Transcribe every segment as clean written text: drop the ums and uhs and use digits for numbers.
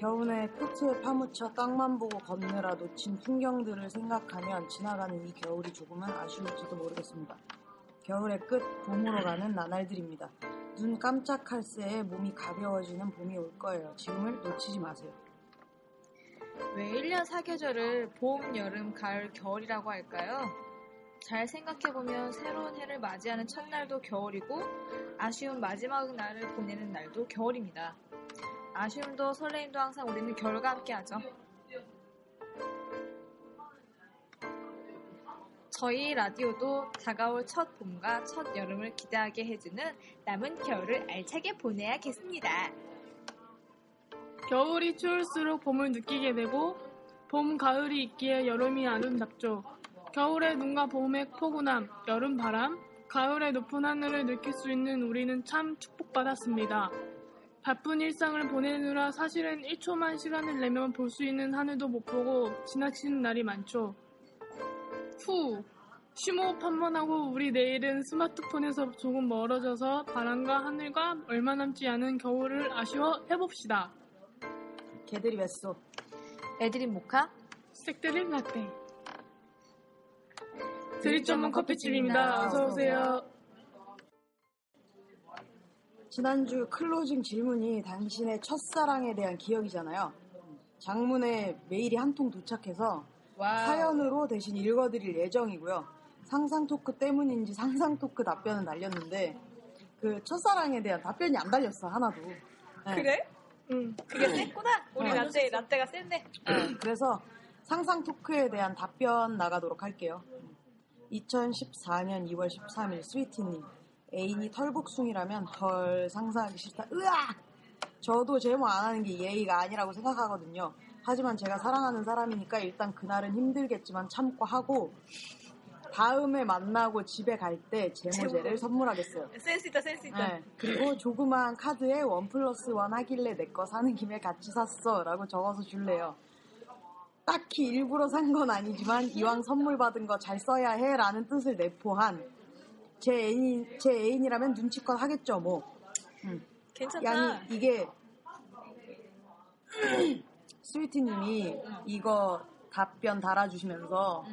겨우내 코트에 파묻혀 땅만 보고 걷느라 놓친 풍경들을 생각하면 지나가는 이 겨울이 조금은 아쉬울지도 모르겠습니다. 겨울의 끝, 봄으로 가는 나날들입니다. 눈 깜짝할 새에 몸이 가벼워지는 봄이 올 거예요. 지금을 놓치지 마세요. 왜 1년 4계절을 봄, 여름, 가을, 겨울이라고 할까요? 잘 생각해보면 새로운 해를 맞이하는 첫날도 겨울이고 아쉬운 마지막 날을 보내는 날도 겨울입니다. 아쉬움도 설레임도 항상 우리는 겨울과 함께하죠. 저희 라디오도 다가올 첫 봄과 첫 여름을 기대하게 해주는 남은 겨울을 알차게 보내야겠습니다. 겨울이 추울수록 봄을 느끼게 되고 봄, 가을이 있기에 여름이 아름답죠. 겨울의 눈과 봄의 포근함, 여름 바람, 가을의 높은 하늘을 느낄 수 있는 우리는 참 축복받았습니다. 바쁜 일상을 보내느라 사실은 1초만 시간을 내면 볼 수 있는 하늘도 못 보고 지나치는 날이 많죠. 후! 심호흡 한번 하고 우리 내일은 스마트폰에서 조금 멀어져서 바람과 하늘과 얼마 남지 않은 겨울을 아쉬워해봅시다. 개들이 뱃소, 애들이 모카, 색들이 라떼. 드립 전문 커피집입니다. 어서오세요. 지난주 클로징 질문이 당신의 첫사랑에 대한 기억이잖아요. 장문에 메일이 한 통 도착해서 와우. 사연으로 대신 읽어드릴 예정이고요. 상상 토크 때문인지 상상 토크 답변은 달렸는데 그 첫사랑에 대한 답변이 안 달렸어, 하나도. 네. 그래? 응. 그게 쎘구나. 우리 라떼가 쎘네. 네. 그래서 상상 토크에 대한 답변 나가도록 할게요. 2014년 2월 13일 스위티님. 애인이 털복숭이라면 헐 상상하기 싫다. 으악! 저도 제모 안 하는 게 예의가 아니라고 생각하거든요. 하지만 제가 사랑하는 사람이니까 일단 그날은 힘들겠지만 참고 하고 다음에 만나고 집에 갈 때 제모제를 선물하겠어요. 센스 있다. 네. 그리고 조그마한 카드에 1+1 하길래 내 거 사는 김에 같이 샀어 라고 적어서 줄래요. 딱히 일부러 산 건 아니지만 이왕 선물 받은 거 잘 써야 해 라는 뜻을 내포한 제 애인이라면 눈치껏 하겠죠, 뭐. 괜찮다. 아니, 이게 스위티님이 이거 답변 달아주시면서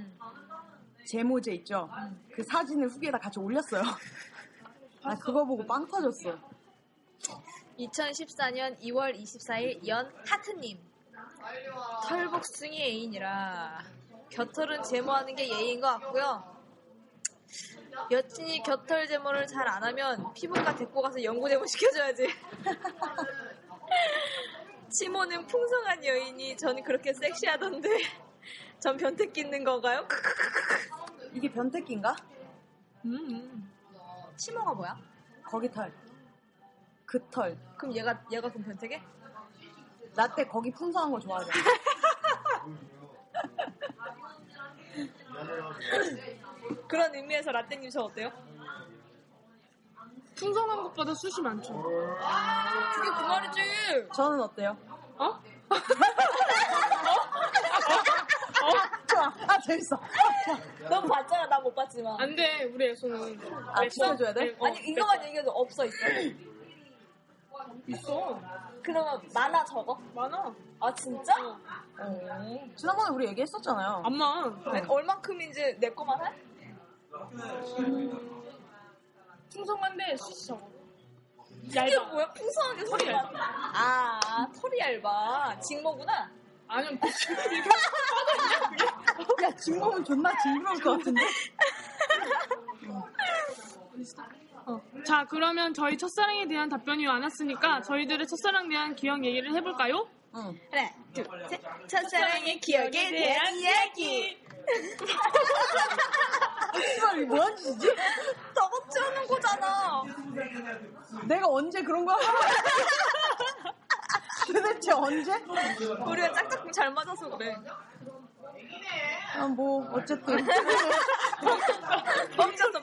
제모제 있죠? 그 사진을 후기에다 같이 올렸어요. 나 그거 보고 빵 터졌어. 2014년 2월 24일 연 하트님. 털복숭이 애인이라 곁털은 제모하는 게 예의인 것 같고요. 여친이 곁털 제모를 잘 안 하면 피부과 데리고 가서 연고 제모 시켜줘야지. 치모는 풍성한 여인이 전 그렇게 섹시하던데 전 변태끼 있는 건가요? 이게 변태끼인가? 치모가 뭐야? 거기 털. 그 털. 그럼 얘가 그럼 변태게? 나 때 거기 풍성한 거 좋아하잖아. 그런 의미에서 라떼님 저 어때요? 풍성한 것보다 숱이 많죠. 그게 그 말이지. 저는 어때요? 어? 좋아. 아 재밌어. 넌 봤잖아. 나 못 봤지만. 안 돼. 우리 애소는. 아 보여줘야 돼? 네, 아니 이거만 얘기해도 없어 있어. 있어. 그러면 많아 적어? 많아. 아 진짜? 지난번에 우리 얘기했었잖아요. 안마. 얼만큼인지 내 거만 해? 풍성한데 숱이 적어. 이게 뭐야? 풍성한데 털이 얇아. 아 털이 얇아. 직모구나. 아니요. 야 직모면 존나 징그러울 것 같은데. 자, 그러면 저희 첫사랑에 대한 답변이 많았으니까 저희들의 첫사랑에 대한 기억 얘기를 해볼까요? 하나, 둘, 셋. 첫사랑의 기억에 대한 이야기. 이거 뭐한 짓이지? 다 같이 하는 거잖아. 내가 언제 그런 거야? 도대체 언제? 우리가 짝짝꿍 잘 맞아서 그래. 아, 뭐 어쨌든 멈췄어.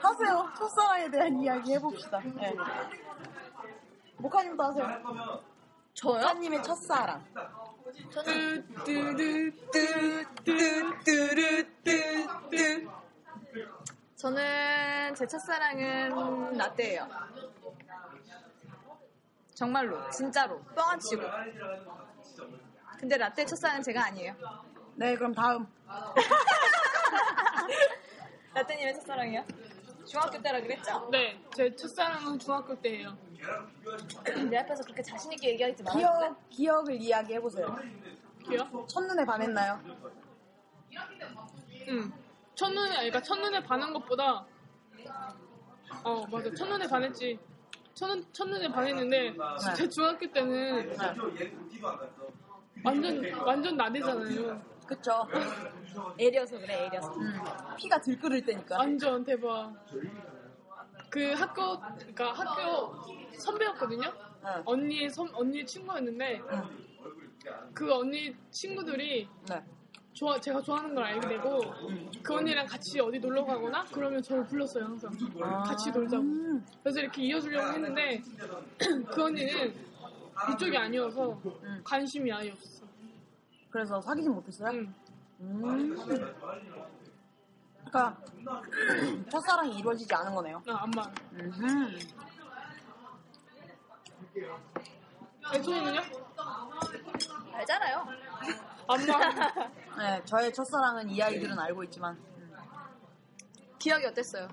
하세요. 첫사랑에 대한 이야기 해봅시다. 네. 목사님도 하세요. 저요? 목사님의 첫사랑. 저는 제 첫사랑은 라떼예요. 정말로, 진짜로, 뻥 안 치고. 근데 라떼 첫사랑은 제가 아니에요. 네, 그럼 다음. 라떼님의 첫사랑이요? 중학교 때라 그랬죠? 네, 제 첫사랑은 중학교 때예요. 내 앞에서 그렇게 자신있게 얘기하지 말아요. 기억을 이야기해보세요. 기억? 첫눈에 반했나요? 응. 첫눈에 반한 것보다, 맞아. 첫눈에 반했지. 첫눈에 반했는데, 진짜 중학교 때는 완전 나대잖아요. 그쵸. 애려서 그래, 애려서. 피가 들끓을 때니까. 완전 대박. 그러니까 학교 선배였거든요? 네. 언니의 친구였는데, 그 언니 친구들이, 네. 제가 좋아하는 걸 알게 되고, 그 언니랑 같이 어디 놀러 가거나, 그러면 저를 불렀어요, 항상. 같이 놀자고. 그래서 이렇게 이어주려고 했는데, 그 언니는 이쪽이 아니어서, 관심이 아예 없어. 그래서 사귀진 못했어요? 응. 그러니까 첫사랑이 이루어지지 않은 거네요. 안 맞아. 애초에는요? 알잖아요. 안 맞아. 네, 저의 첫사랑은 이 아이들은 알고 있지만 기억이 어땠어요?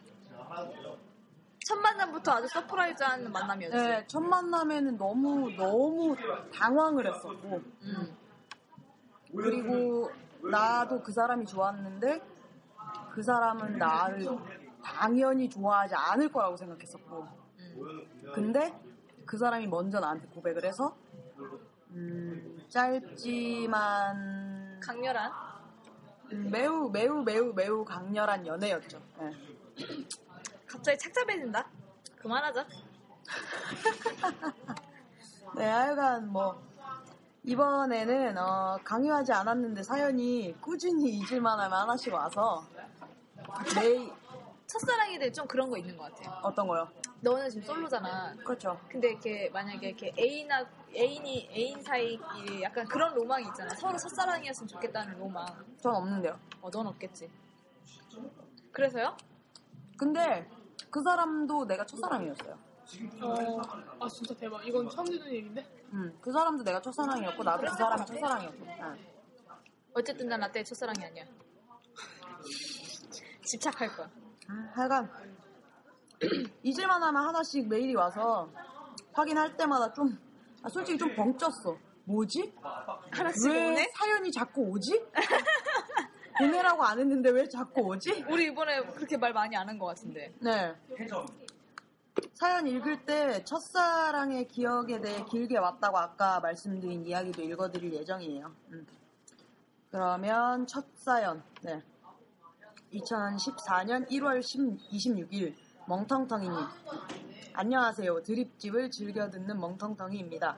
첫 만남부터 아주 서프라이즈한 만남이었어요. 네, 첫 만남에는 너무 당황을 했었고 그리고 나도 그 사람이 좋았는데 그 사람은 나를 당연히 좋아하지 않을 거라고 생각했었고 근데 그 사람이 먼저 나한테 고백을 해서 짧지만 강렬한? 매우 강렬한 연애였죠. 네. 갑자기 착잡해진다? 그만하자. 네, 하여간 이번에는 강요하지 않았는데 사연이 꾸준히 잊을만하면 하나씩 와서 매일 첫사랑이들 좀 그런 거 있는 것 같아요. 어떤 거요? 너는 지금 솔로잖아. 그렇죠. 근데 이렇게 만약에 이렇게 애인 사이 약간 그런 로망이 있잖아. 서로 첫사랑이었으면 좋겠다는 로망. 전 없는데요. 넌 없겠지. 그래서요? 근데 그 사람도 내가 첫사랑이었어요. 진짜 대박. 이건 처음 듣는 얘기인데? 그 사람도 내가 첫사랑이었고 나도 그 사람이 첫사랑이었고. 어쨌든 난 라떼의 첫사랑이 아니야. 집착할 거야. 하여간 잊을만 하면 하나씩 메일이 와서 확인할 때마다 좀 솔직히 좀 벙쪘어. 뭐지? 하나씩 왜 오네? 사연이 자꾸 오지? 보내라고 안 했는데 왜 자꾸 오지? 우리 이번에 그렇게 말 많이 안 한 것 같은데. 네. 사연 읽을 때 첫사랑의 기억에 대해 길게 왔다고 아까 말씀드린 이야기도 읽어드릴 예정이에요. 그러면 첫 사연. 네. 2014년 1월 26일 멍텅텅이님. 안녕하세요. 드립집을 즐겨 듣는 멍텅텅이입니다.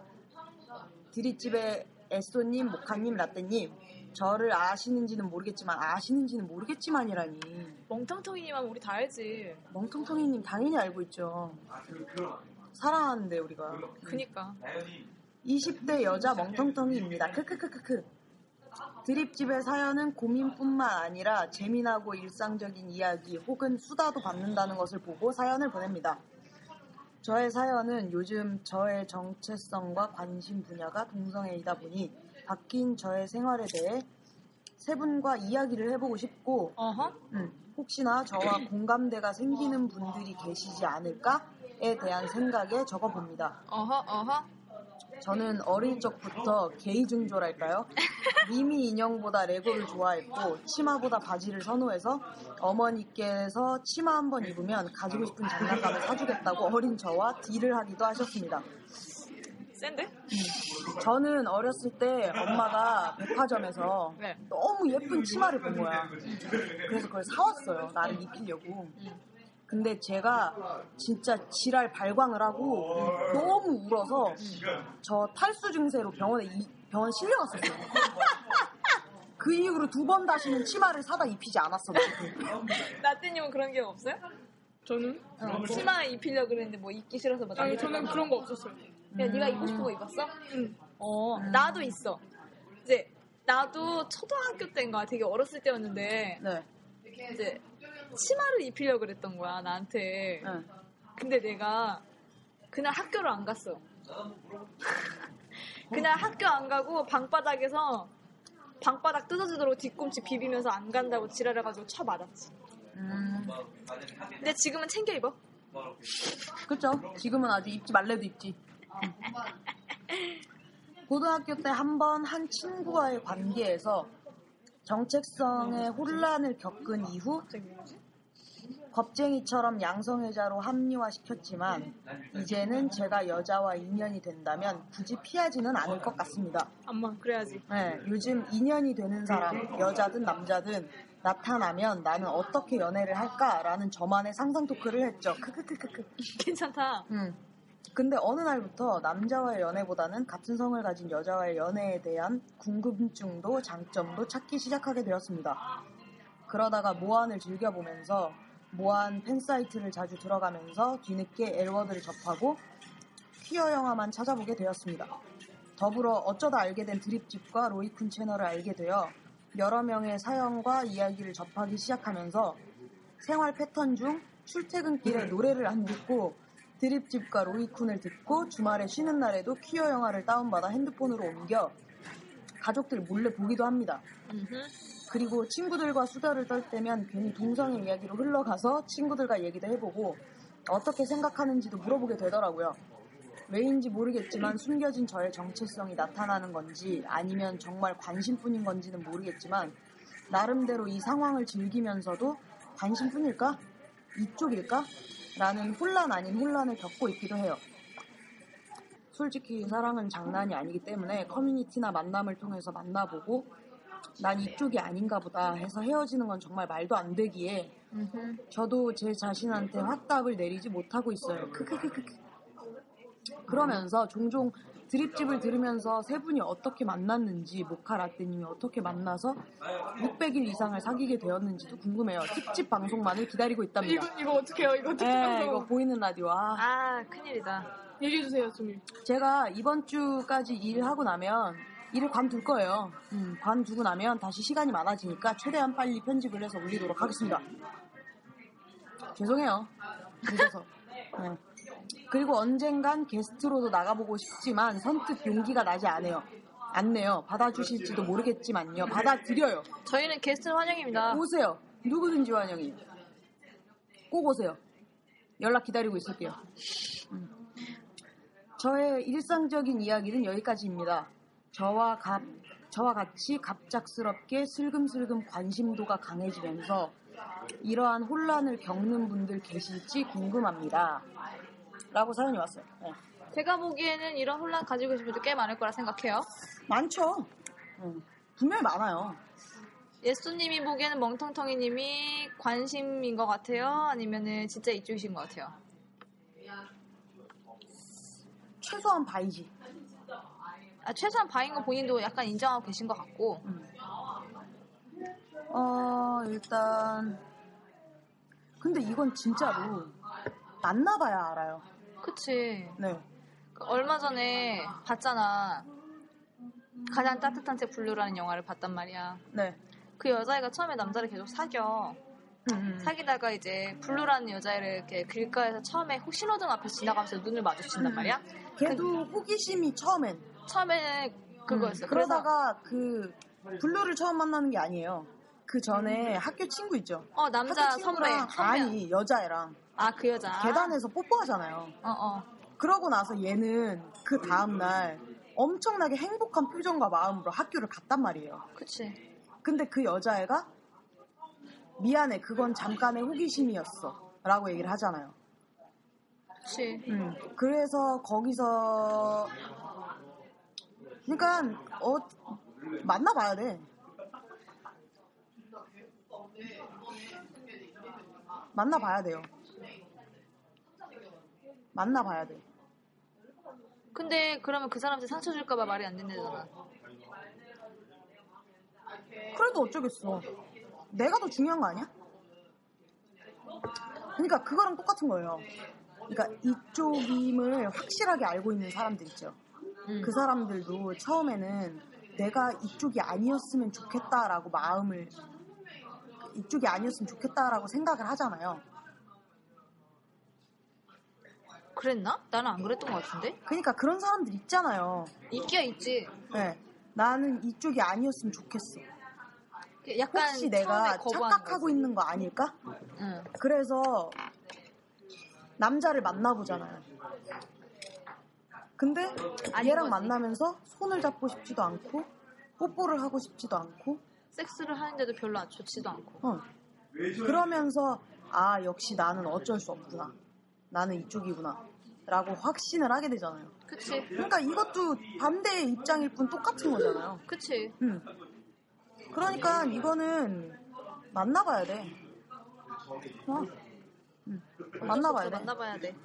드립집의 에쏘님, 모카님, 라떼님. 저를 아시는지는 모르겠지만이라니. 멍텅텅이님 하면 우리 다 알지. 멍텅텅이님 당연히 알고 있죠. 사랑하는데 우리가. 그니까. 20대 여자 멍텅텅이입니다. 크크크크크. 드립집의 사연은 고민뿐만 아니라 재미나고 일상적인 이야기 혹은 수다도 받는다는 것을 보고 사연을 보냅니다. 저의 사연은 요즘 저의 정체성과 관심 분야가 동성애이다 보니 바뀐 저의 생활에 대해 세 분과 이야기를 해보고 싶고 혹시나 저와 공감대가 생기는 분들이 계시지 않을까에 대한 생각에 적어봅니다. 저는 어린 적부터 게이중조랄까요? 미미 인형보다 레고를 좋아했고 치마보다 바지를 선호해서 어머니께서 치마 한번 입으면 가지고 싶은 장난감을 사주겠다고 어린 저와 딜을 하기도 하셨습니다. 센데? 저는 어렸을 때 엄마가 백화점에서 네. 너무 예쁜 치마를 본 거야. 그래서 그걸 사왔어요. 나를 입히려고. 근데 제가 진짜 지랄 발광을 하고 너무 울어서 저 탈수 증세로 병원에 실려갔었어요. 그 이후로 두 번 다시는 치마를 사다 입히지 않았어요. 나띠님은 그런 기억 없어요? 저는? 치마 입히려고 그랬는데 뭐 입기 싫어서 막 아니 저는 그런 거 없었어요. 야, 네가 입고 싶은 거 입었어? 응. 나도 있어. 이제 나도 초등학교 때인가 되게 어렸을 때였는데 네. 이제 치마를 입히려고 그랬던 거야 나한테. 네. 근데 내가 그날 학교를 안 갔어. 그날 학교 안 가고 방바닥에서 방바닥 뜯어지도록 뒤꿈치 비비면서 안 간다고 지랄해가지고 쳐 맞았지. 근데 지금은 챙겨 입어. 그쵸? 지금은 아주 입지 말래도 입지. 고등학교 때 한 번 한 친구와의 관계에서 정체성의 혼란을 겪은 이후 겁쟁이처럼 양성애자로 합리화시켰지만 이제는 제가 여자와 인연이 된다면 굳이 피하지는 않을 것 같습니다. 엄마 그래야지. 네, 요즘 인연이 되는 사람, 여자든 남자든 나타나면 나는 어떻게 연애를 할까라는 저만의 상상 토크를 했죠. 크크크크크. 괜찮다. 근데 어느 날부터 남자와의 연애보다는 같은 성을 가진 여자와의 연애에 대한 궁금증도 장점도 찾기 시작하게 되었습니다. 그러다가 모한을 즐겨보면서 모한 팬사이트를 자주 들어가면서 뒤늦게 L워드를 접하고 퀴어 영화만 찾아보게 되었습니다. 더불어 어쩌다 알게 된 드립집과 로이쿤 채널을 알게 되어 여러 명의 사연과 이야기를 접하기 시작하면서 생활 패턴 중 출퇴근길에 노래를 안 듣고 드립집과 로이쿤을 듣고 주말에 쉬는 날에도 퀴어 영화를 다운받아 핸드폰으로 옮겨 가족들 몰래 보기도 합니다. 그리고 친구들과 수다를 떨 때면 괜히 동성애 이야기로 흘러가서 친구들과 얘기도 해보고 어떻게 생각하는지도 물어보게 되더라고요. 왜인지 모르겠지만 숨겨진 저의 정체성이 나타나는 건지 아니면 정말 관심뿐인 건지는 모르겠지만 나름대로 이 상황을 즐기면서도 관심뿐일까? 이쪽일까? 라는 혼란 아닌 혼란을 겪고 있기도 해요. 솔직히 사랑은 장난이 아니기 때문에 커뮤니티나 만남을 통해서 만나보고 난 이쪽이 아닌가 보다 해서 헤어지는 건 정말 말도 안 되기에 저도 제 자신한테 화답을 내리지 못하고 있어요. 그러면서 종종 드립집을 들으면서 세 분이 어떻게 만났는지 모카라떼님이 어떻게 만나서 600일 이상을 사귀게 되었는지도 궁금해요. 특집 방송만을 기다리고 있답니다. 이거 어떻게 해요? 이거 특집 방송. 이거 보이는 라디오. 아 큰일이다. 얘기해주세요. 좀. 제가 이번 주까지 일하고 나면 일을 관둘 거예요. 관두고 나면 다시 시간이 많아지니까 최대한 빨리 편집을 해서 올리도록 하겠습니다. 죄송해요. 늦어서. 네. 그리고 언젠간 게스트로도 나가보고 싶지만 선뜻 용기가 나지 않네요. 받아주실지도 모르겠지만요. 받아드려요. 저희는 게스트 환영입니다. 오세요. 누구든지 환영이에요. 꼭 오세요. 연락 기다리고 있을게요. 저의 일상적인 이야기는 여기까지입니다. 저와 같이 갑작스럽게 슬금슬금 관심도가 강해지면서 이러한 혼란을 겪는 분들 계실지 궁금합니다. 라고 사연이 왔어요. 네. 제가 보기에는 이런 혼란 가지고 계신 분도 꽤 많을 거라 생각해요. 많죠. 분명히 많아요. 예수님이 보기에는 멍텅텅이님이 관심인 것 같아요? 아니면은 진짜 이쪽이신 것 같아요? 최소한 바이지. 아, 최소한 바인 거 본인도 약간 인정하고 계신 것 같고. 일단 근데 이건 진짜로 만나봐야 알아요. 그치. 네. 얼마 전에 봤잖아. 가장 따뜻한 책 블루라는 영화를 봤단 말이야. 네. 그 여자애가 처음에 남자를 계속 사겨. 사귀다가 이제 블루라는 여자애를 이렇게 길가에서 처음에 신호등 앞에 지나가면서 눈을 마주친단 말이야. 걔도 호기심이 처음에는 그거였어. 그러다가 그래서... 그 블루를 처음 만나는 게 아니에요. 그 전에 학교 친구 있죠. 남자 선배. 아니 여자애랑. 아, 그 여자. 계단에서 뽀뽀하잖아요. 그러고 나서 얘는 그 다음날 엄청나게 행복한 표정과 마음으로 학교를 갔단 말이에요. 그치. 근데 그 여자애가 미안해, 그건 잠깐의 호기심이었어 라고 얘기를 하잖아요. 그치. 그래서 거기서 그러니까 만나봐야 돼. 만나봐야 돼요. 만나봐야 돼. 근데 그러면 그 사람한테 상처 줄까봐 말이 안 된다잖아. 그래도 어쩌겠어. 내가 더 중요한 거 아니야? 그러니까 그거랑 똑같은 거예요. 그러니까 이쪽임을 확실하게 알고 있는 사람들 있죠. 그 사람들도 처음에는 내가 이쪽이 아니었으면 좋겠다라고 마음을 이쪽이 아니었으면 좋겠다라고 생각을 하잖아요. 그랬나? 나는 안 그랬던 것 같은데? 그러니까 그런 사람들 있잖아요. 있기야 있지. 네, 나는 이쪽이 아니었으면 좋겠어. 약간 혹시 내가 착각하고 있는 거 아닐까? 응. 그래서 남자를 만나보잖아요. 근데 얘랑 거지. 만나면서 손을 잡고 싶지도 않고 뽀뽀를 하고 싶지도 않고 섹스를 하는데도 별로 안 좋지도 않고. 어. 그러면서 아 역시 나는 어쩔 수 없구나. 나는 이쪽이구나 라고 확신을 하게 되잖아요. 그치. 그러니까 이것도 반대의 입장일 뿐 똑같은 거잖아요. 그치. 그러니까 이거는 만나봐야 돼. 어. 만나봐야 돼. 만나봐야 돼.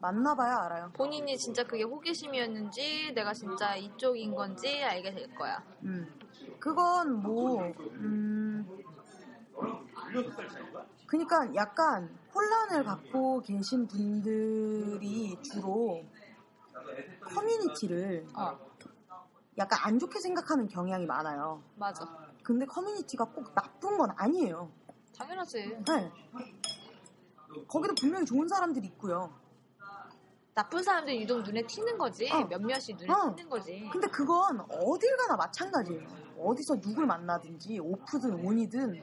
만나봐야 알아요. 본인이 진짜 그게 호기심이었는지 내가 진짜 이쪽인 건지 알게 될 거야. 그건 뭐 그러니까 약간 혼란을 갖고 계신 분들이 주로 커뮤니티를 약간 안 좋게 생각하는 경향이 많아요. 맞아. 근데 커뮤니티가 꼭 나쁜 건 아니에요. 당연하지. 네. 거기도 분명히 좋은 사람들이 있고요. 나쁜 사람들이 유독 눈에 튀는 거지. 몇몇이 눈에 튀는 거지. 근데 그건 어딜 가나 마찬가지예요. 어디서 누굴 만나든지 오프든 온이든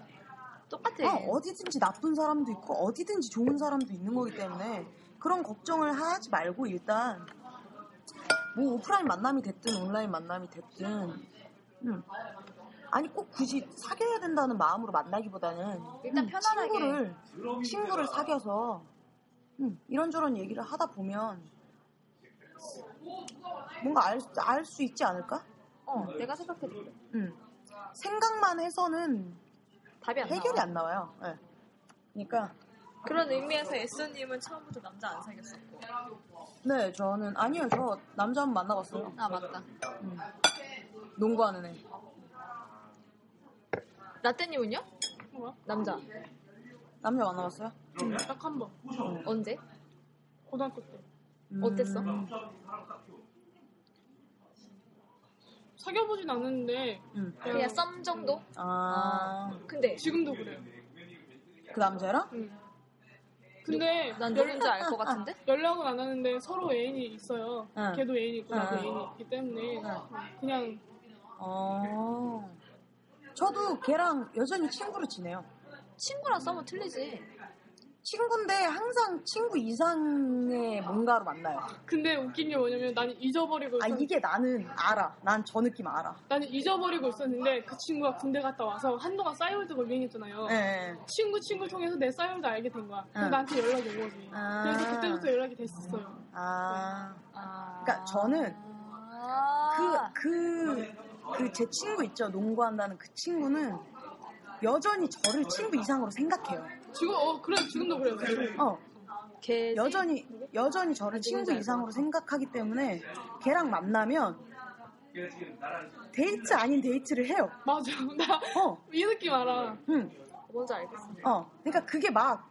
똑같아. 어디든지 나쁜 사람도 있고 어디든지 좋은 사람도 있는 거기 때문에 그런 걱정을 하지 말고 일단 뭐 오프라인 만남이 됐든 온라인 만남이 됐든 아니 꼭 굳이 사귀어야 된다는 마음으로 만나기보다는 일단 편안하게 친구를 사귀어서 이런저런 얘기를 하다 보면 뭔가 알 수 있지 않을까? 내가 생각해도 그래. 생각만 해서는 답이 안 해결이 나와. 안 나와요. 네. 그러니까 그런 의미에서 에스님은 처음부터 남자 안 사귀었었고. 네, 저는 아니요, 저 남자 한번 만나봤어요. 아 맞다. 농구하는 애. 라떼님은요? 뭐야? 남자 만나봤어요? 딱 한 번. 언제? 고등학교 때. 어땠어? 사귀어보진 않았는데 그냥 썸 정도? 근데 지금도 그래요. 그 남자랑? 근데 난 누군지 알 것 같은데? 연락은 안 하는데 서로 애인이 있어요. 걔도 애인이 있고 나도 애인이 있기 때문에 그냥 저도 걔랑 여전히 친구로 지내요. 친구랑 싸우면 틀리지. 친구인데 항상 친구 이상의 뭔가로 만나요. 근데 웃긴 게 뭐냐면 난 잊어버리고 있었는데 이게 나는 알아. 난 저 느낌 알아. 나는 잊어버리고 있었는데 그 친구가 군대 갔다 와서 한동안 싸이월드가 유행했잖아요. 네. 친구 통해서 내 싸이월드 알게 된 거야. 그럼 나한테 연락이 온 거지. 그래서 그때부터 연락이 됐었어요. 그러니까 저는 제 친구 있죠. 농구한다는 그 친구는 여전히 저를 친구 이상으로 생각해요. 지금 그래 지금도 그래요. 여전히 저를 친구 이상으로 생각하기 때문에 걔랑 만나면 데이트 아닌 데이트를 해요. 맞아. 이 느낌 알아. 뭔지 알겠어. 그러니까 그게 막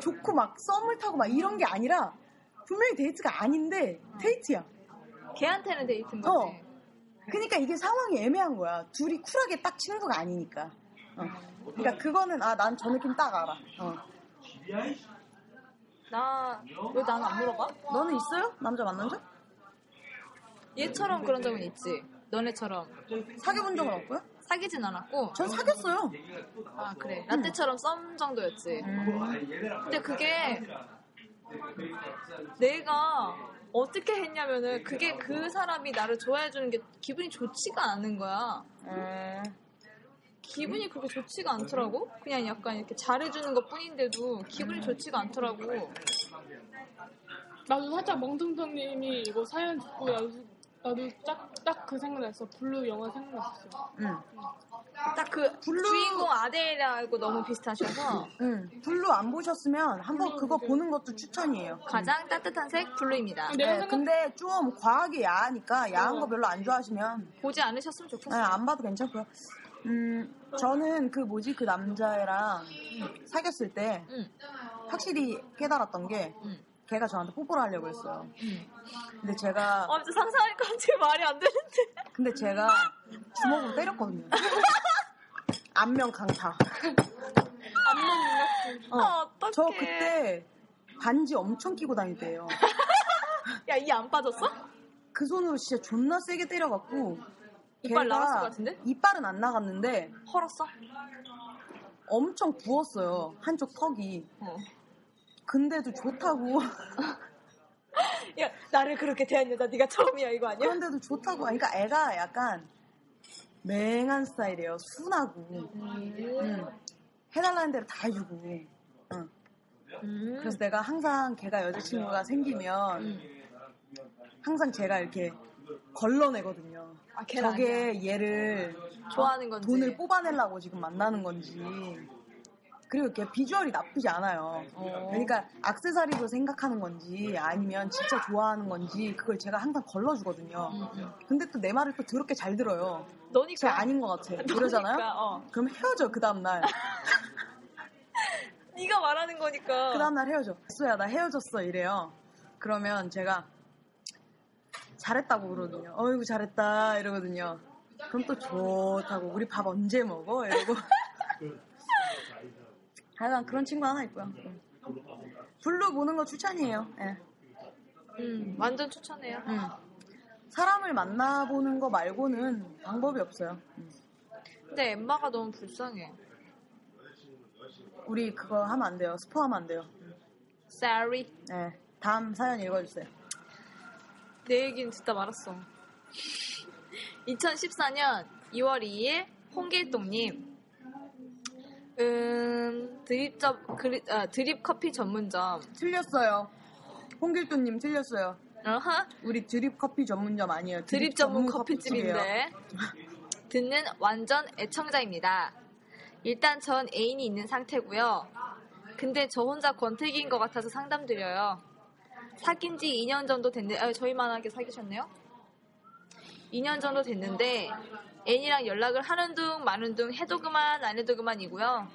좋고 막 썸을 타고 막 이런 게 아니라 분명히 데이트가 아닌데 데이트야. 걔한테는 데이트인 거지. 그러니까 이게 상황이 애매한 거야. 둘이 쿨하게 딱 친구가 아니니까. 그러니까 그거는 난 저 느낌 딱 알아. 나 왜 나는 안 물어봐? 너는 있어요? 남자 만난 적? 얘처럼 그런 적은 있지. 너네처럼 사귀어본 적은 없고요? 사귀진 않았고. 전 사귀었어요. 아 그래. 라떼처럼 썸 정도였지. 근데 그게 내가 어떻게 했냐면은 그게 그 사람이 나를 좋아해주는 게 기분이 좋지가 않은 거야. 기분이 그렇게 좋지가 않더라고. 그냥 약간 이렇게 잘해주는 것 뿐인데도 기분이 좋지가 않더라고. 나도 살짝 멍텅텅님이 이거 사연 듣고 나도 딱 그 생각났어. 블루 영화 생각났어. 응. 딱 그 블루... 주인공 아델하고 너무 비슷하셔서. 응. 블루 안 보셨으면 한번 그거 보는 것도 추천이에요. 가장 따뜻한 색 블루입니다. 네, 생각... 근데 좀 과하게 야하니까 야한 거 별로 안 좋아하시면 보지 않으셨으면 좋겠어요. 네, 안 봐도 괜찮고요. 저는 그 남자애랑 사귀었을 때 확실히 깨달았던 게 걔가 저한테 뽀뽀를 하려고 했어요. 근데 제가 진짜 상상하니까 제 말이 안 되는데. 근데 제가 주먹으로 때렸거든요. 안면 강타. 안면 강타. 어떡해. 저 그때 반지 엄청 끼고 다닐 때예요. 야, 이 안 빠졌어? 그 손으로 진짜 존나 세게 때려갖고 이빨 나갔을 것 같은데? 이빨은 안 나갔는데 헐었어? 엄청 부었어요. 한쪽 턱이. 근데도 좋다고. 야, 나를 그렇게 대한 여자 네가 처음이야 이거 아니야? 그런데도 좋다고. 그러니까 애가 약간 맹한 스타일이에요. 순하고. 해달라는 대로 다 해주고. 그래서 내가 항상 걔가 여자친구가 생기면 항상 제가 이렇게 걸러내거든요. 아, 저게 아니야. 얘를 좋아하는 건지 돈을 뽑아내려고 지금 만나는 건지. 그리고 이렇게 비주얼이 나쁘지 않아요. 그러니까 액세서리로 생각하는 건지 아니면 진짜 좋아하는 건지 그걸 제가 항상 걸러주거든요. 근데 또 내 말을 또 더럽게 잘 들어요. 너니까. 제가 아닌 것 같아. 너니까. 그러잖아요. 그럼 헤어져 그 다음날. 네가 말하는 거니까. 그 다음날 헤어져. 수야 나 헤어졌어 이래요. 그러면 제가 잘했다고 그러거든요. 어이구 잘했다 이러거든요. 그럼 또 좋다고 우리 밥 언제 먹어? 이러고. 하여간 그런 친구 하나 있고요. 블루 보는 거 추천이에요. 네. 완전 추천해요. 사람을 만나보는 거 말고는 방법이 없어요. 근데 엠마가 너무 불쌍해. 우리 그거 하면 안 돼요. 스포하면 안 돼요. Sorry. 네. 다음 사연 읽어주세요. 내 얘기는 듣다 말았어. 2014년 2월 2일 홍길동님. 드립 커피 전문점. 틀렸어요. 홍길동님 틀렸어요. 어허. 우리 드립 커피 전문점 아니에요. 드립 전문 커피집인데. 듣는 완전 애청자입니다. 일단 전 애인이 있는 상태고요. 근데 저 혼자 권태기인 것 같아서 상담드려요. 사귄 지 2년 정도 됐는데, 저희만하게 사귀셨네요? 2년 정도 됐는데, 애인이랑 연락을 하는 둥, 마는 둥, 해도 그만, 안 해도 그만이고요.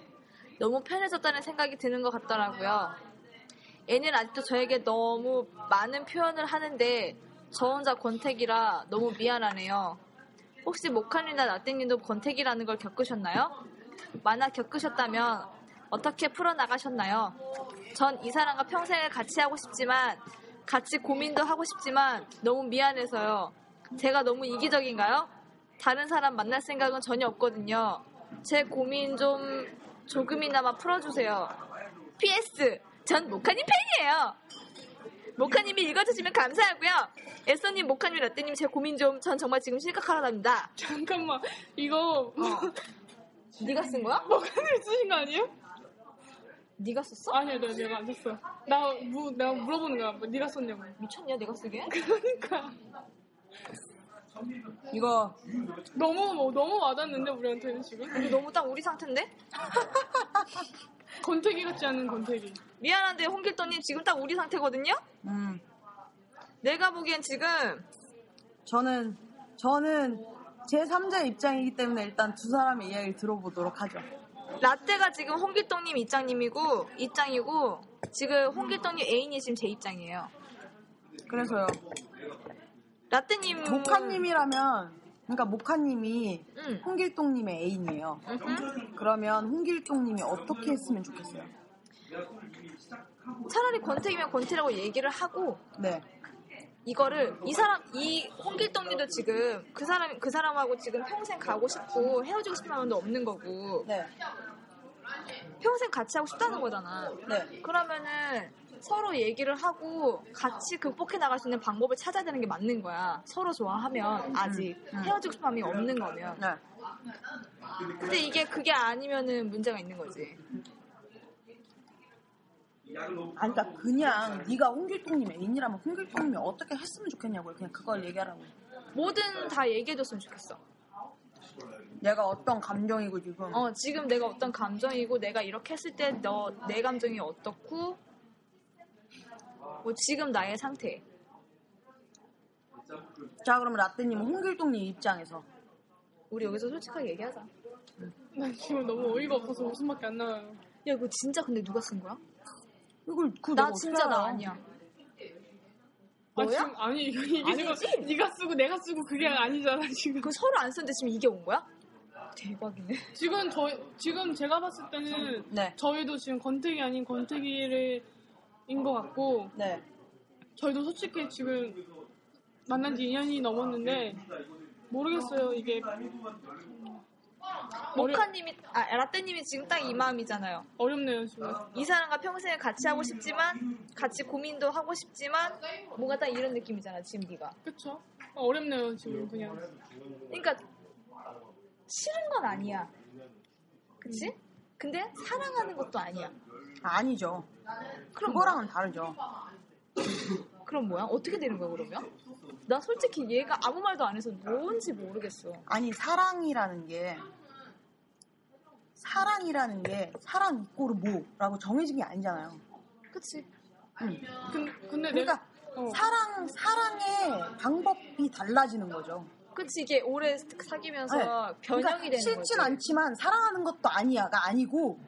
너무 편해졌다는 생각이 드는 것 같더라고요. 애는 아직도 저에게 너무 많은 표현을 하는데, 저 혼자 권태기라 너무 미안하네요. 혹시 목한이나 나띵님도 권태기라는 걸 겪으셨나요? 만약 겪으셨다면, 어떻게 풀어나가셨나요? 전 이 사람과 평생을 같이 하고 싶지만 같이 고민도 하고 싶지만 너무 미안해서요. 제가 너무 이기적인가요? 다른 사람 만날 생각은 전혀 없거든요. 제 고민 좀 조금이나마 풀어주세요. PS! 전 모카님 팬이에요. 모카님이 읽어주시면 감사하고요. 애써님, 모카님, 라떼님 제 고민 좀 전 정말 지금 실각하려답니다. 잠깐만 이거 네가 쓴 거야? 모카님 쓰신 거 아니에요? 네가 썼어? 아니야, 내가 안 썼어. 내가 물어보는 거야. 뭐, 네가 썼냐고. 미쳤냐, 내가 쓰게? 그러니까. 이거 너무 와닿는데 우리한테는 지금. 이거 너무 딱 우리 상태인데? 권태기 같지 않은 권태기. 미안한데 홍길동님 지금 딱 우리 상태거든요. 내가 보기엔 지금 저는 제 3자의 입장이기 때문에 일단 두 사람의 이야기를 들어보도록 하죠. 라떼가 지금 홍길동님 입장이고 지금 홍길동님 애인이 지금 제 입장이에요. 그래서요. 라떼님 모카님이라면 그러니까 모카님이 홍길동님의 애인이에요. 그러면 홍길동님이 어떻게 했으면 좋겠어요? 차라리 권태기면 권태라고 얘기를 하고. 네. 이거를 이 홍길동님도 지금 그 사람하고 지금 평생 가고 싶고 헤어지고 싶은 마음도 없는 거고. 네. 평생 같이 하고 싶다는 거잖아. 네. 그러면은 서로 얘기를 하고 같이 극복해 나갈 수 있는 방법을 찾아야 되는 게 맞는 거야. 서로 좋아하면 아직 헤어지고 싶은 마음이 없는 거면. 네. 근데 이게 그게 아니면은 문제가 있는 거지. 아니 그러니까 그냥 네가 홍길동님 애인이라면 홍길동님이 어떻게 했으면 좋겠냐고요. 그냥 그걸 얘기하라고. 뭐든 다 얘기해줬으면 좋겠어. 내가 어떤 감정이고 지금. 지금 내가 어떤 감정이고 내가 이렇게 했을 때 너 내 감정이 어떻고 뭐 지금 나의 상태. 자 그러면 라떼님은 홍길동님 입장에서 우리 여기서 솔직하게 얘기하자. 나 지금 너무 어이가 없어서 웃음밖에 안 나와요. 야 이거 진짜 근데 누가 쓴 거야? 이걸 나 진짜 나 아니야. 뭐야? 아, 지금, 아니 이게 지금 네가 쓰고 내가 쓰고 그게 아니잖아 지금. 그 서로 안 쓰는데 지금 이게 온 거야? 대박이네. 지금 제가 봤을 때는 네. 저희도 지금 권태기 아닌 권태기를 인 것 같고. 네. 저희도 솔직히 지금 만난 지 2년이 넘었는데 모르겠어요 이게. 모카님이 라떼님이 지금 딱 이 마음이잖아요. 어렵네요 지금. 이 사람과 평생을 같이 하고 싶지만 같이 고민도 하고 싶지만 뭔가 딱 이런 느낌이잖아 지금 네가. 그쵸? 어렵네요 지금 그냥. 그러니까 싫은 건 아니야. 그치? 근데 사랑하는 것도 아니야. 아니죠. 그럼 그거랑은 다르죠. 그럼 뭐야? 어떻게 되는 거야 그러면? 나 솔직히 얘가 아무 말도 안 해서 뭔지 모르겠어. 아니 사랑이라는 게 사랑 이꼬르 뭐라고 정해진 게 아니잖아요. 그치? 응. 근데 그러니까 사랑의 방법이 달라지는 거죠. 그치 이게 오래 사귀면서 네. 변형이 그러니까 되는 거지. 싫진 않지만 사랑하는 것도 아니야가 아니고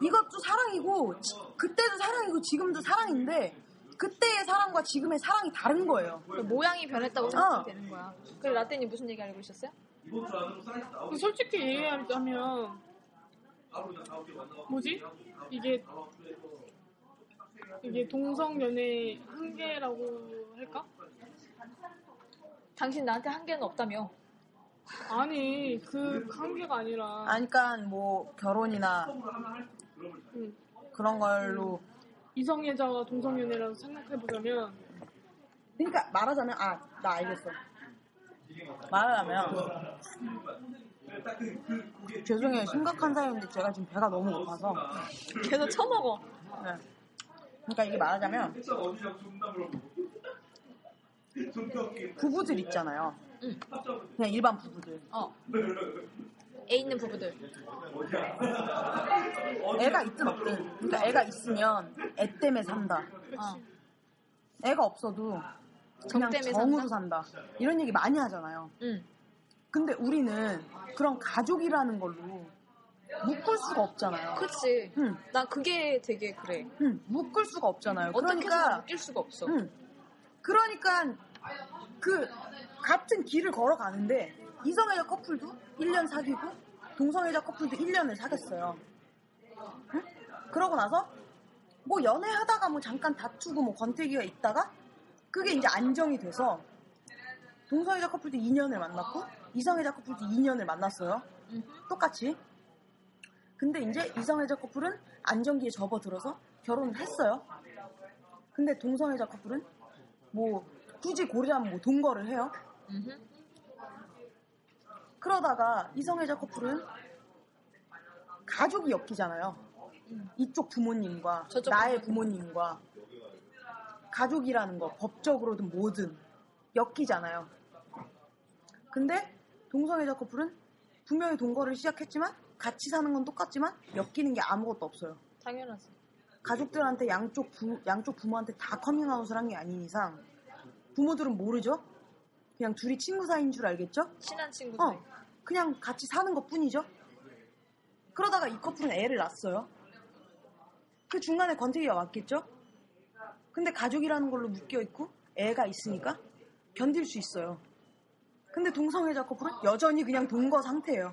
이것도 사랑이고 그때도 사랑이고 지금도 사랑인데 그때의 사랑과 지금의 사랑이 다른 거예요. 모양이 변했다고 생각이 되는 거야. 그래 라떼님 무슨 얘기 알고 계셨어요? 솔직히 얘기하자면 뭐지? 이게 동성연애의 한계라고 할까? 당신 나한테 한계는 없다며. 아니 그 한계가 아니라 그러니까 뭐 결혼이나 그런 걸로 이성애자와 동성연애라고 생각해보자면 그러니까 말하자면 나 알겠어. 말하자면 죄송해요 심각한 사연인데 제가 지금 배가 너무 고파서 계속 처먹어. 네. 그러니까 이게 말하자면 부부들 있잖아요. 응. 그냥 일반 부부들. 애 있는 부부들. 애가 있든 없든. 그러니까 애가 있으면 애 때문에 산다. 애가 없어도 그냥 정으로 산다. 이런 얘기 많이 하잖아요. 근데 우리는 그런 가족이라는 걸로 묶을 수가 없잖아요. 그치. 난 그게 되게 그래. 묶을 수가 없잖아요. 그러니까 묶일 수가 없어. 그러니까 그 같은 길을 걸어가는데 이성애자 커플도 1년 사귀고 동성애자 커플도 1년을 사귀었어요. 응? 그러고 나서 뭐 연애하다가 뭐 잠깐 다투고 뭐 권태기가 있다가 그게 이제 안정이 돼서 동성애자 커플도 2년을 만났고 이성애자 커플도 2년을 만났어요. 똑같이. 근데 이제 이성애자 커플은 안정기에 접어들어서 결혼을 했어요. 근데 동성애자 커플은 뭐 굳이 고르자면 뭐 동거를 해요. 그러다가 이성애자 커플은 가족이 엮이잖아요. 이쪽 부모님과 나의 부모님과 가족이라는 거 법적으로든 뭐든 엮이잖아요. 근데 동성애자 커플은 분명히 동거를 시작했지만 같이 사는 건 똑같지만 엮이는 게 아무것도 없어요. 당연하지. 가족들한테 양쪽 부모한테 다 커밍아웃을 한 게 아닌 이상 부모들은 모르죠. 그냥 둘이 친구 사이인 줄 알겠죠? 친한 친구 사이. 그냥 같이 사는 것 뿐이죠. 그러다가 이 커플은 애를 낳았어요. 그 중간에 권태기가 왔겠죠? 근데 가족이라는 걸로 묶여있고 애가 있으니까 견딜 수 있어요. 근데 동성애자 커플은 여전히 그냥 동거 상태예요.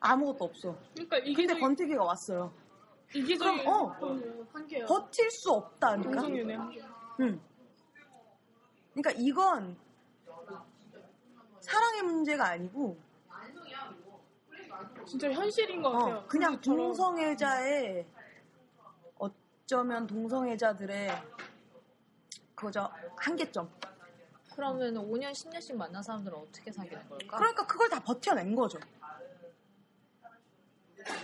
아무것도 없어. 그러니까 근데 권태기가 왔어요. 그럼 한계야. 버틸 수 없다니까. 동성애네. 그러니까 이건 사랑의 문제가 아니고 진짜 현실인 것 같아요. 그냥 동성애자의 어쩌면 동성애자들의 그저 한계점. 그러면 5년, 10년씩 만난 사람들은 어떻게 사귀는 걸까? 그러니까 그걸 다 버텨낸 거죠.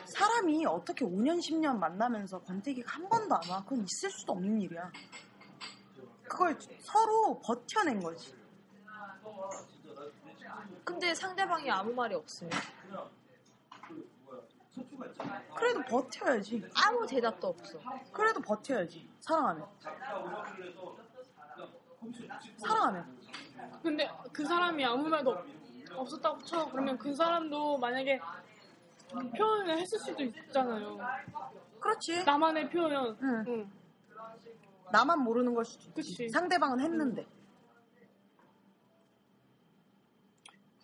사람이 어떻게 5년, 10년 만나면서 권태기가 한 번도 안 와? 그건 있을 수도 없는 일이야. 그걸 서로 버텨낸 거지. 근데 상대방이 아무 말이 없으면? 그래도 버텨야지. 아무 대답도 없어. 그래도 버텨야지. 사랑하면. 사랑하면. 근데 그 사람이 아무 말도 없었다고 쳐. 그러면 그 사람도 만약에 표현을 했을 수도 있잖아요. 그렇지. 나만의 표현. 응. 나만 모르는 걸 수도 있지. 그치. 상대방은 했는데.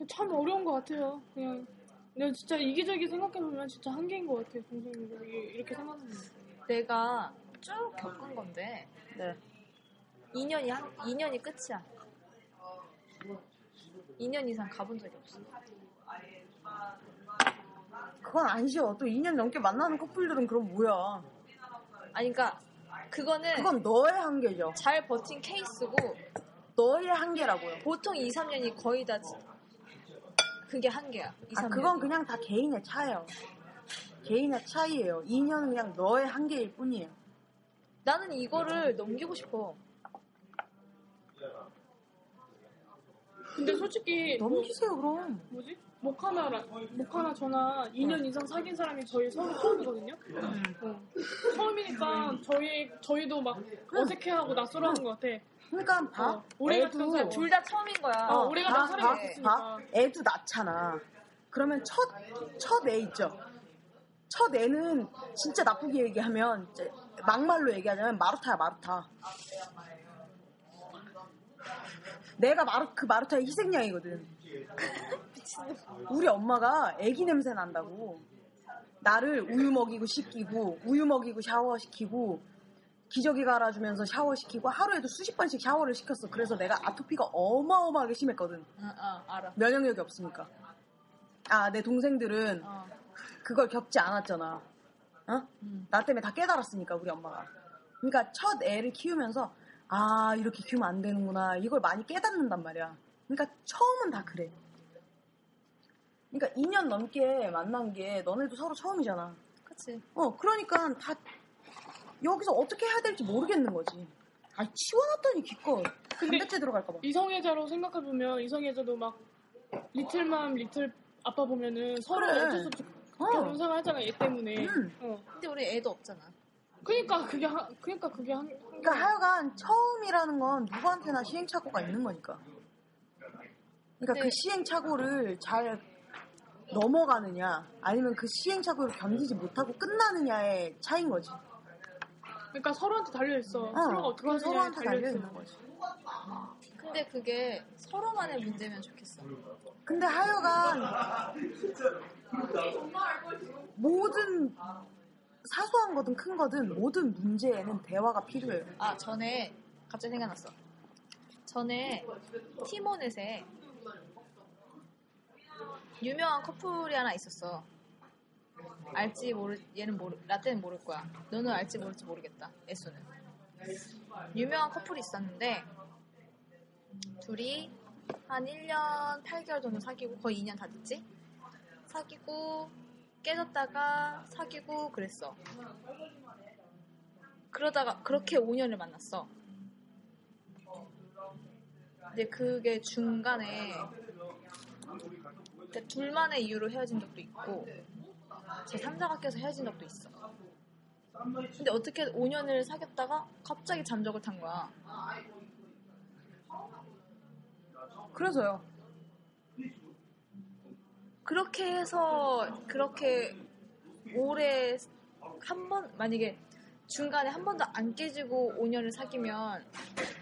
참 어려운 것 같아요. 그냥 내가 진짜 이기적이 생각해보면 진짜 한계인 것 같아요. 동생이 이렇게 생각하는 내가 쭉 겪은 건데. 네. 2년이 끝이야. 2년 이상 가본 적이 없어. 그건 안 쉬워. 또 2년 넘게 만나는 커플들은 그럼 뭐야. 아니 그러니까 그건 너의 한계죠. 잘 버틴 케이스고 너의 한계라고요. 보통 2, 3년이 거의 다 그게 한계야. 2, 3년. 그건 그냥 다 개인의 차예요. 개인의 차이예요. 2년은 그냥 너의 한계일 뿐이에요. 나는 이거를 넘기고 싶어. 근데 솔직히 넘기세요. 그럼 뭐지? 목하나 저나 2년 이상 사귄 사람이 저희 서울 처음이거든요. 처음이니까 저희도 막 어색해하고 낯설어하는 것 같아. 그러니까 봐. 애도 둘 다 처음인 거야. 올해가 다 사람이 있으니까. 애도 낳잖아. 그러면 첫 애 있죠. 첫 애는 진짜 나쁘게 얘기하면 막말로 얘기하자면 마루타야 마루타. 내가 그 마루타의 희생양이거든. 우리 엄마가 애기 냄새 난다고 나를 우유 먹이고 씻기고 우유 먹이고 샤워시키고 기저귀 갈아주면서 샤워시키고 하루에도 수십 번씩 샤워를 시켰어. 그래서 내가 아토피가 어마어마하게 심했거든. 알아. 면역력이 없으니까. 내 동생들은 그걸 겪지 않았잖아. 어? 나 때문에 다 깨달았으니까 우리 엄마가. 그러니까 첫 애를 키우면서 이렇게 키우면 안 되는구나. 이걸 많이 깨닫는단 말이야. 그러니까 처음은 다 그래. 그러니까 2년 넘게 만난 게 너네도 서로 처음이잖아. 그치. 그러니까 다 여기서 어떻게 해야 될지 모르겠는 거지. 치워놨더니 기껏. 근데 반대체 들어갈까봐. 이성애자로 생각해보면 이성애자도 막 리틀맘, 리틀 아빠 보면은 서로 그래. 어쩔 수 없이 결혼생활 하잖아, 얘 때문에. 근데 우리 애도 없잖아. 그러니까 하여간 처음이라는 건 누구한테나 시행착오가 있는 거니까. 그러니까 그 시행착오를 잘 넘어가느냐, 아니면 그 시행착오를 견디지 못하고 끝나느냐의 차이인 거지. 그러니까 서로한테 달려 있어. 서로가 어떻게 하느냐에 달려 있는 거지. 근데 그게 서로만의 문제면 좋겠어. 근데 하여간 모든 사소한 거든 큰 거든 모든 문제에는 대화가 필요해요. 전에 갑자기 생각났어. 전에 티모넷에 유명한 커플이 하나 있었어. 라떼는 모를 거야. 너는 알지 모를지 모르겠다. 애수는. 유명한 커플이 있었는데 둘이 한 1년 8개월 정도 사귀고 거의 2년 다 됐지? 사귀고 깨졌다가 사귀고 그랬어. 그러다가 그렇게 5년을 만났어. 근데 그게 중간에 둘만의 이유로 헤어진 적도 있고 제 3자가 껴서 헤어진 적도 있어. 근데 어떻게 5년을 사귀었다가 갑자기 잠적을 탄 거야. 그래서요. 그렇게 해서 그렇게 오래 한 번 만약에 중간에 한 번도 안 깨지고 5년을 사귀면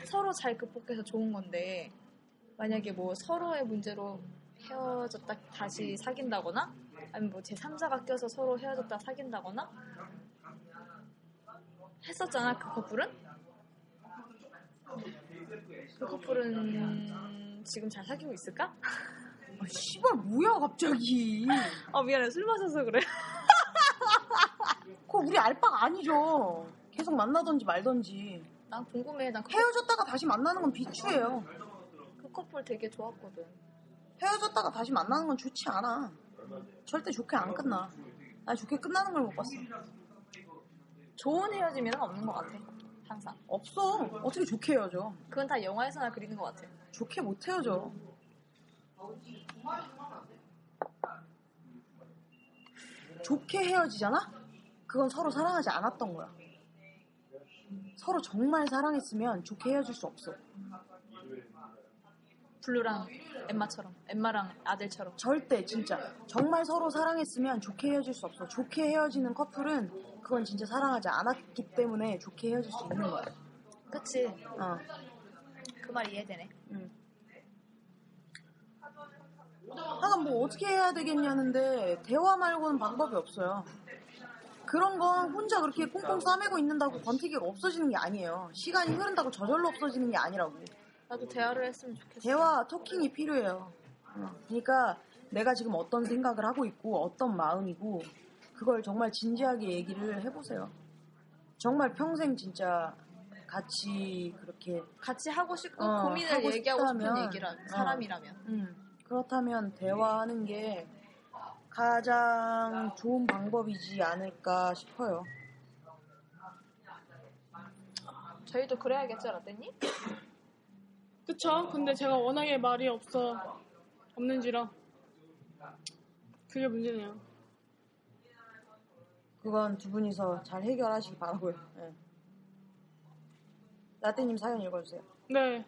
서로 잘 극복해서 좋은 건데 만약에 뭐 서로의 문제로 헤어졌다 다시 사귄다거나 아니면 뭐 제3자가 껴서 서로 헤어졌다 사귄다거나 했었잖아. 그 커플은 지금 잘 사귀고 있을까? 씨발 뭐야 갑자기. 미안해 술 마셔서 그래. 그거 우리 알바가 아니죠. 계속 만나던지 말던지. 난 궁금해. 난 헤어졌다가 다시 만나는 건 비추예요. 그 커플 되게 좋았거든. 헤어졌다가 다시 만나는 건 좋지 않아. 절대 좋게 안 끝나. 나 좋게 끝나는 걸 못 봤어. 좋은 헤어짐이란 없는 것 같아. 항상. 없어. 어떻게 좋게 헤어져. 그건 다 영화에서나 그리는 것 같아. 좋게 못 헤어져. 좋게 헤어지잖아? 그건 서로 사랑하지 않았던 거야. 서로 정말 사랑했으면 좋게 헤어질 수 없어. 블루랑 엠마처럼, 엠마랑 아델처럼. 절대 진짜 정말 서로 사랑했으면 좋게 헤어질 수 없어. 좋게 헤어지는 커플은 그건 진짜 사랑하지 않았기 때문에 좋게 헤어질 수 있는 거야. 그치. 어. 그 말 이해되네. 응. 하여간 뭐 어떻게 해야 되겠냐는데 대화 말고는 방법이 없어요. 그런 건 혼자 그렇게 꽁꽁 싸매고 있는다고 권태기가 없어지는 게 아니에요. 시간이 흐른다고 저절로 없어지는 게 아니라고. 나도 대화를 했으면 좋겠어. 대화, 토킹이 필요해요. 그러니까 내가 지금 어떤 생각을 하고 있고 어떤 마음이고 그걸 정말 진지하게 얘기를 해보세요. 정말 평생 진짜 같이 그렇게 같이 하고 싶고 고민을 하고 얘기하고 싶은 얘기라면 사람이라면 그렇다면 대화하는 게 가장 좋은 방법이지 않을까 싶어요. 저희도 그래야겠죠, 라떼님? 그쵸? 근데 제가 워낙에 말이 없는지라 그게 문제네요. 그건 두 분이서 잘 해결하시기 바라고요. 네. 라떼님 사연 읽어주세요. 네.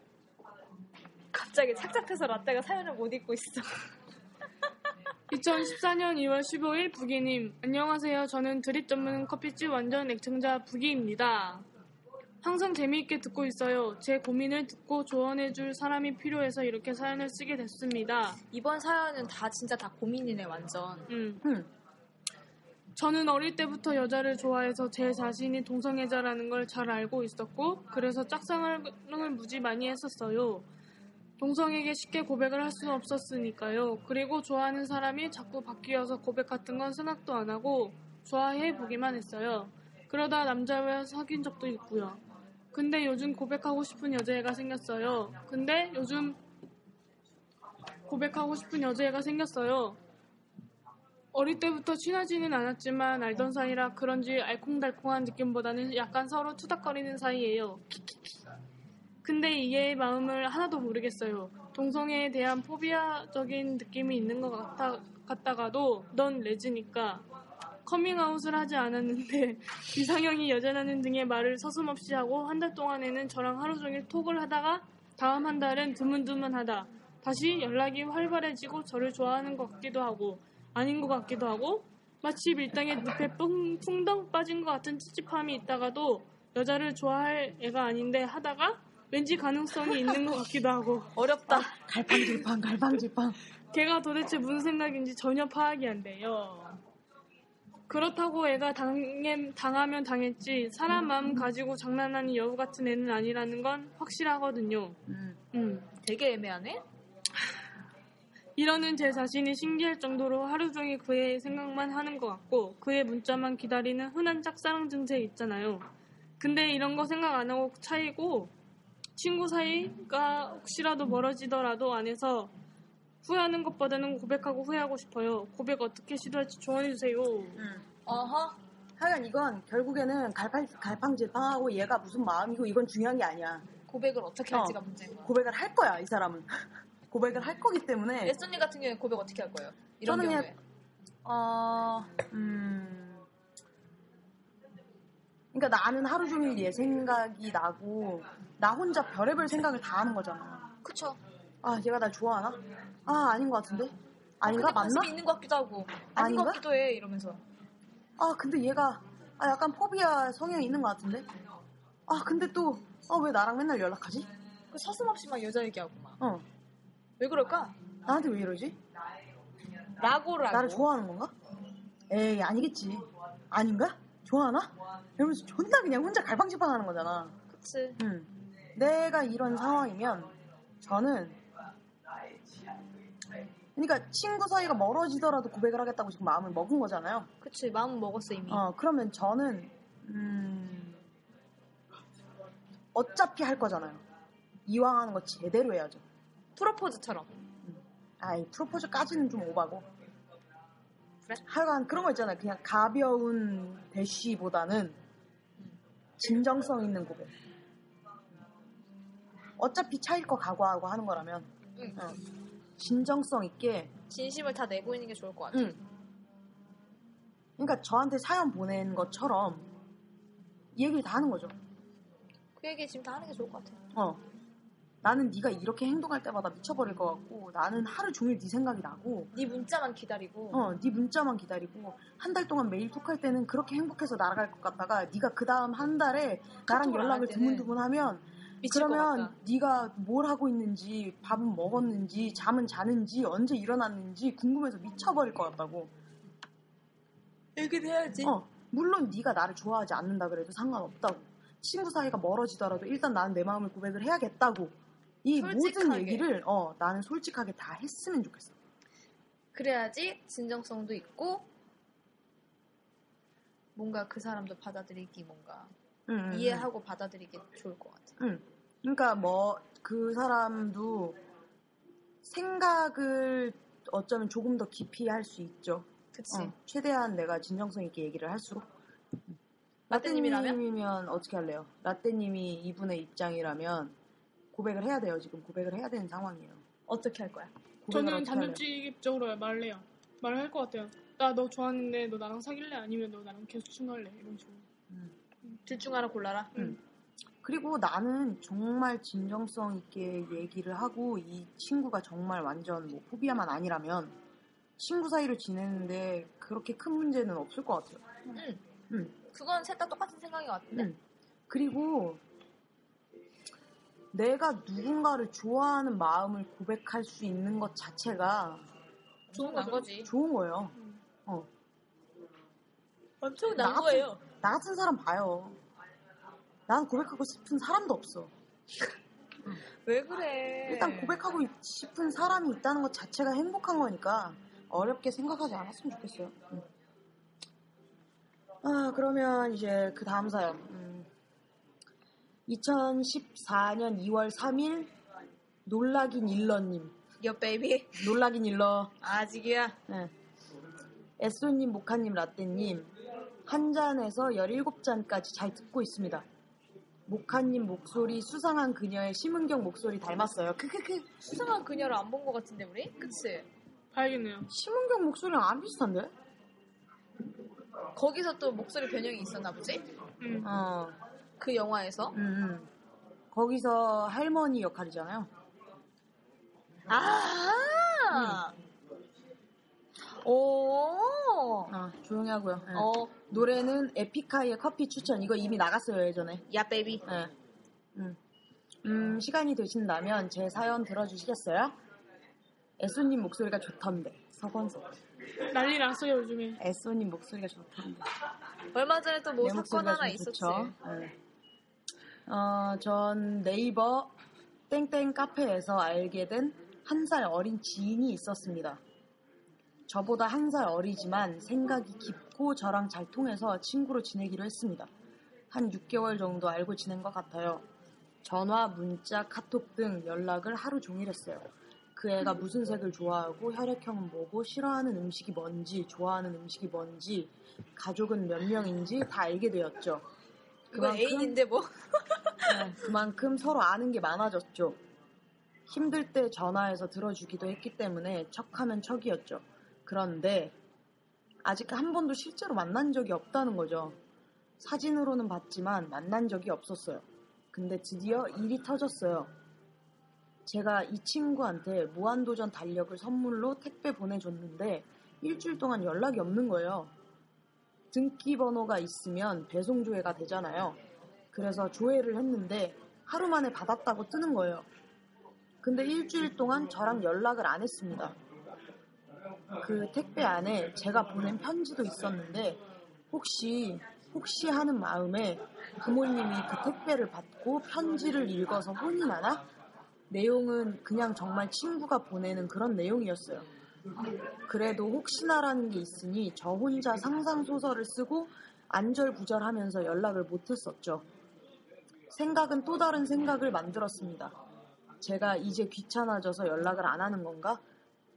갑자기 착잡해서 라떼가 사연을 못 읽고 있어. 2014년 2월 15일 부기님. 안녕하세요. 저는 드립 전문 커피집 완전 애청자 부기입니다. 항상 재미있게 듣고 있어요. 제 고민을 듣고 조언해줄 사람이 필요해서 이렇게 사연을 쓰게 됐습니다. 이번 사연은 다 진짜 다 고민이네, 완전. 저는 어릴 때부터 여자를 좋아해서 제 자신이 동성애자라는 걸 잘 알고 있었고 그래서 짝사랑을 무지 많이 했었어요. 동성에게 쉽게 고백을 할 수는 없었으니까요. 그리고 좋아하는 사람이 자꾸 바뀌어서 고백 같은 건 생각도 안 하고 좋아해 보기만 했어요. 그러다 남자와 사귄 적도 있고요. 근데 요즘 고백하고 싶은 여자애가 생겼어요. 어릴 때부터 친하지는 않았지만 알던 사이라 그런지 알콩달콩한 느낌보다는 약간 서로 투닥거리는 사이예요. 근데 이게 마음을 하나도 모르겠어요. 동성애에 대한 포비아적인 느낌이 있는 것 같다가도 넌 레즈니까 커밍아웃을 하지 않았는데 이상형이 여자라는 등의 말을 서슴없이 하고 한 달 동안에는 저랑 하루 종일 톡을 하다가 다음 한 달은 드문드문하다 다시 연락이 활발해지고 저를 좋아하는 것 같기도 하고 아닌 것 같기도 하고 마치 밀당에 늪에 풍덩 빠진 것 같은 찝찝함이 있다가도 여자를 좋아할 애가 아닌데 하다가 왠지 가능성이 있는 것 같기도 하고 어렵다. 갈팡질팡 걔가 도대체 무슨 생각인지 전혀 파악이 안 돼요. 그렇다고 애가 당하면 당했지 사람 마음 가지고 장난하는 여우 같은 애는 아니라는 건 확실하거든요. 되게 애매하네. 이러는 제 자신이 신기할 정도로 하루 종일 그의 생각만 하는 것 같고 그의 문자만 기다리는 흔한 짝사랑 증세 있잖아요. 근데 이런 거 생각 안 하고 차이고 친구 사이가 혹시라도 멀어지더라도 안에서 후회하는 것보다는 고백하고 후회하고 싶어요. 고백 어떻게 시도할지 조언해주세요. 어허. 하여간 이건 결국에는 갈팡질팡하고 얘가 무슨 마음이고 이건 중요한 게 아니야. 고백을 어떻게 할지가 문제인 거야. 고백을 할 거야, 이 사람은. 고백을 할 거기 때문에. 레슨님 같은 경우에 고백 어떻게 할 거예요? 이런 경우에. 그러니까 나는 하루 종일 얘 생각이 나고 나 혼자 별의별 생각을 다 하는 거잖아. 그쵸. 아, 얘가 날 좋아하나? 아, 아닌 것 같은데? 아닌가? 근데 맞나? 있는 것 같기도 하고 아닌 것 같기도 해 이러면서. 아, 근데 얘가 약간 포비아 성향이 있는 것 같은데? 아, 근데 또 왜 나랑 맨날 연락하지? 그 서슴없이 막 여자 얘기하고 막. 왜 그럴까? 나한테 왜 이러지? 라고라고. 나를 좋아하는 건가? 에이, 아니겠지. 아닌가? 좋아하나? 이러면서 존나 그냥 혼자 갈팡질팡 하는 거잖아. 그치. 내가 이런 상황이면 저는 그러니까 친구 사이가 멀어지더라도 고백을 하겠다고 지금 마음을 먹은 거잖아요. 그치. 마음은 먹었어 이미. 그러면 저는 어차피 할 거잖아요. 이왕 하는 거 제대로 해야죠. 프로포즈처럼. 아이, 프로포즈까지는 좀 오바고. 그래? 하여간 그런 거 있잖아요. 그냥 가벼운 대쉬보다는 진정성 있는 고백. 어차피 차일 거 각오하고 하는 거라면 진정성 있게 진심을 다 내고 있는 게 좋을 것 같아요. 그러니까 저한테 사연 보낸 것처럼 얘기를 다 하는 거죠. 그 얘기 지금 다 하는 게 좋을 것 같아요. 나는 네가 이렇게 행동할 때마다 미쳐버릴 것 같고, 나는 하루 종일 네 생각이 나고, 네 문자만 기다리고 네 문자만 기다리고, 한 달 동안 매일 톡할 때는 그렇게 행복해서 날아갈 것 같다가 네가 그 다음 한 달에 나랑 연락을 드문드문하면 그러면 네가 뭘 하고 있는지, 밥은 먹었는지, 잠은 자는지, 언제 일어났는지 궁금해서 미쳐버릴 것 같다고 얘기를 해야지. 물론 네가 나를 좋아하지 않는다 그래도 상관없다고, 친구 사이가 멀어지더라도 일단 나는 내 마음을 고백을 해야겠다고, 이 솔직하게. 모든 얘기를 나는 솔직하게 다 했으면 좋겠어. 그래야지 진정성도 있고 뭔가 그 사람도 받아들이기, 뭔가 이해하고 받아들이기 좋을 것 같아. 그러니까 뭐 그 사람도 생각을 어쩌면 조금 더 깊이 할 수 있죠. 그치. 최대한 내가 진정성 있게 얘기를 할수록. 라떼님이면 어떻게 할래요? 라떼님이 이분의 입장이라면 고백을 해야 돼요. 지금 고백을 해야 되는 상황이에요. 어떻게 할 거야? 저는 단도직입적으로 말해요. 말할 것 같아요. 나 너 좋아하는데 너 나랑 사귈래? 아니면 너 나랑 계속 친할래? 이런 식으로. 둘 중 하나 골라라. 그리고 나는 정말 진정성 있게 얘기를 하고, 이 친구가 정말 완전 뭐 포비아만 아니라면 친구 사이로 지내는데 그렇게 큰 문제는 없을 것 같아요. 그건 셋 다 똑같은 생각인 것 같은데. 그리고 내가 누군가를 좋아하는 마음을 고백할 수 있는 것 자체가 좋은 거지. 좋은 거예요. 엄청 난 거예요. 나 같은 사람 봐요. 난 고백하고 싶은 사람도 없어. 왜 그래? 일단 고백하고 싶은 사람이 있다는 것 자체가 행복한 거니까 어렵게 생각하지 않았으면 좋겠어요. 아, 그러면 이제 그 다음 사연. 2014년 2월 3일 놀라긴일러님. 요 베이비. 놀라긴일러. 아직이야. 네. 에쏘님, 모카님, 라떼님. 한 잔에서 17잔까지 잘 듣고 있습니다. 모카님 목소리 수상한 그녀의 심은경 목소리 닮았어요. 크크크. 수상한 그녀를 안 본 것 같은데 우리? 그치? 봐야겠네요. 심은경 목소리랑 안 비슷한데? 거기서 또 목소리 변형이 있었나 보지? 그 영화에서? 거기서 할머니 역할이잖아요. 아! 오. 아, 조용히 하고요. 네. 노래는 에픽하이의 커피 추천. 이거 이미 나갔어요, 예전에. 야, 베이비. 네. 시간이 되신다면 제 사연 들어주시겠어요? 애쏘님 목소리가 좋던데. 서건석. 난리 났어요, 요즘에. 애쏘님 목소리가 좋던데. 얼마 전에 또 뭐 사건 하나 있었지. 네. 전 네이버 땡땡 카페에서 알게 된 1살 어린 지인이 있었습니다. 저보다 1살 어리지만 생각이 깊고 저랑 잘 통해서 친구로 지내기로 했습니다. 한 6개월 정도 알고 지낸 것 같아요. 전화, 문자, 카톡 등 연락을 하루 종일 했어요. 그 애가 무슨 색을 좋아하고, 혈액형은 뭐고, 싫어하는 음식이 뭔지, 좋아하는 음식이 뭔지, 가족은 몇 명인지 다 알게 되었죠. 그건 애인인데 뭐. 네, 그만큼 서로 아는 게 많아졌죠. 힘들 때 전화해서 들어주기도 했기 때문에 척하면 척이었죠. 그런데 아직 한 번도 실제로 만난 적이 없다는 거죠. 사진으로는 봤지만 만난 적이 없었어요. 근데 드디어 일이 터졌어요. 제가 이 친구한테 무한도전 달력을 선물로 택배 보내줬는데 일주일 동안 연락이 없는 거예요. 등기번호가 있으면 배송조회가 되잖아요. 그래서 조회를 했는데 하루 만에 받았다고 뜨는 거예요. 근데 일주일 동안 저랑 연락을 안 했습니다. 그 택배 안에 제가 보낸 편지도 있었는데 혹시 하는 마음에 부모님이 그 택배를 받고 편지를 읽어서 혼이 나나? 내용은 그냥 정말 친구가 보내는 그런 내용이었어요. 그래도 혹시나라는 게 있으니 저 혼자 상상소설을 쓰고 안절부절하면서 연락을 못했었죠. 생각은 또 다른 생각을 만들었습니다. 제가 이제 귀찮아져서 연락을 안 하는 건가?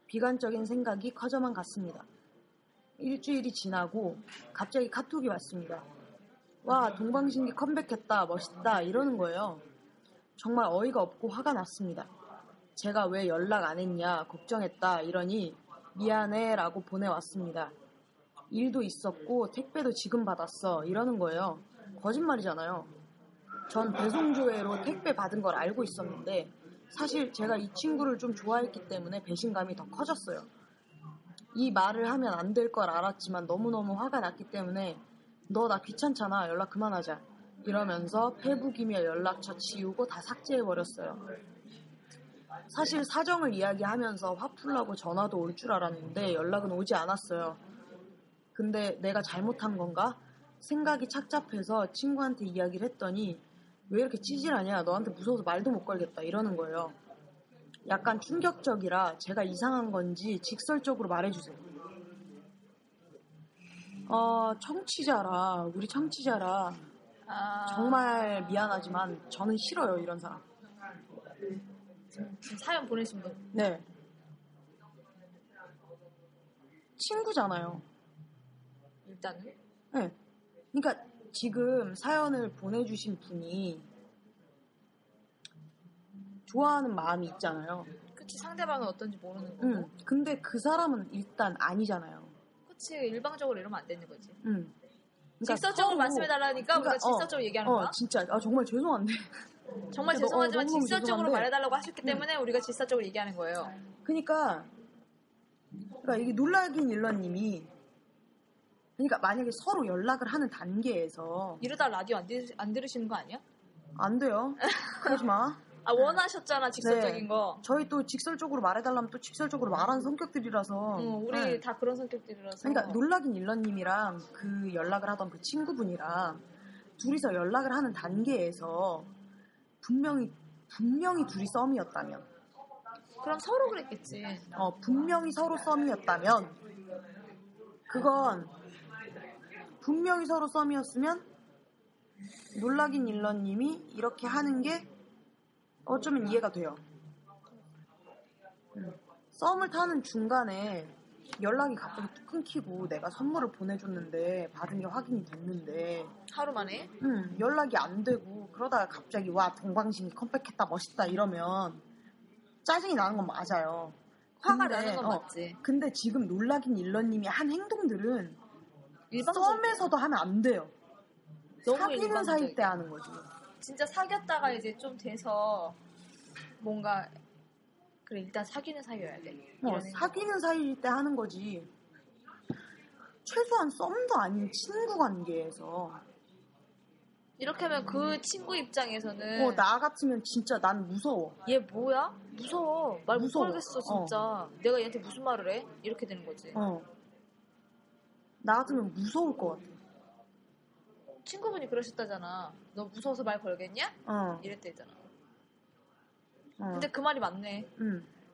비관적인 생각이 커져만 갔습니다. 일주일이 지나고 갑자기 카톡이 왔습니다. 와, 동방신기 컴백했다, 멋있다 이러는 거예요. 정말 어이가 없고 화가 났습니다. 제가 왜 연락 안 했냐, 걱정했다 이러니 미안해 라고 보내왔습니다. 일도 있었고 택배도 지금 받았어 이러는 거예요. 거짓말이잖아요. 전 배송조회로 택배 받은 걸 알고 있었는데 사실 제가 이 친구를 좀 좋아했기 때문에 배신감이 더 커졌어요. 이 말을 하면 안 될 걸 알았지만 너무너무 화가 났기 때문에 너 나 귀찮잖아, 연락 그만하자 이러면서 페북이며 연락처 지우고 다 삭제해버렸어요. 사실 사정을 이야기하면서 화풀라고 전화도 올 줄 알았는데 연락은 오지 않았어요. 근데 내가 잘못한 건가? 생각이 착잡해서 친구한테 이야기를 했더니 왜 이렇게 찌질하냐, 너한테 무서워서 말도 못 걸겠다 이러는 거예요. 약간 충격적이라 제가 이상한 건지 직설적으로 말해주세요. 우리 청취자라 정말 미안하지만 저는 싫어요, 이런 사람. 지금 사연 보내신 분? 네. 친구잖아요. 일단은? 네. 그러니까 지금 사연을 보내주신 분이 좋아하는 마음이 있잖아요. 그치, 상대방은 어떤지 모르는 거고. 근데 그 사람은 일단 아니잖아요. 그치, 일방적으로 이러면 안 되는 거지. 그러니까 직설적으로 말씀해달라니까 우리가 직설적으로 얘기하는 거야? 진짜, 정말 죄송한데. 정말 죄송하지만 직설적으로 말해달라고 하셨기 때문에 우리가 직설적으로 얘기하는 거예요. 그러니까 이게 놀라긴일러님이 그러니까 만약에 서로 연락을 하는 단계에서 이러다 라디오 안 들으시는 거 아니야? 안 돼요. 그러지 마. 원하셨잖아, 직설적인 네. 거. 저희 또 직설적으로 말해달라면 또 직설적으로 말하는 성격들이라서. 우리 네. 다 그런 성격들이라서. 그러니까 놀라긴일러님이랑 그 연락을 하던 그 친구분이랑 둘이서 연락을 하는 단계에서 분명히 둘이 썸이었다면. 그럼 서로 그랬겠지. 분명히 서로 썸이었다면 그건 분명히 서로 썸이었으면 놀라긴일러님이 이렇게 하는 게 어쩌면 이해가 돼요. 썸을 타는 중간에 연락이 갑자기 끊기고 내가 선물을 보내줬는데 받은 게 확인이 됐는데 하루 만에? 연락이 안 되고 그러다가 갑자기 와, 동방신기 컴백했다, 멋있다 이러면 짜증이 나는 건 맞아요. 화가 나는 건 맞지. 근데 지금 놀라긴일러님이 한 행동들은 썸에서도 하면 안 돼요. 사귀는 사이 때 하는 거지. 진짜 사귀었다가 이제 좀 돼서 뭔가 그래, 일단 사귀는 사이여야 돼. 사귀는 사이일 때 하는 거지. 최소한 썸도 아닌 친구 관계에서. 이렇게 하면 그 친구 입장에서는 나 같으면 진짜 난 무서워. 얘 뭐야? 무서워. 말 못 걸겠어 진짜. 내가 얘한테 무슨 말을 해? 이렇게 되는 거지. 나 같으면 무서울 것 같아. 친구분이 그러셨다잖아. 너 무서워서 말 걸겠냐? 이랬대잖아. 근데 그 말이 맞네.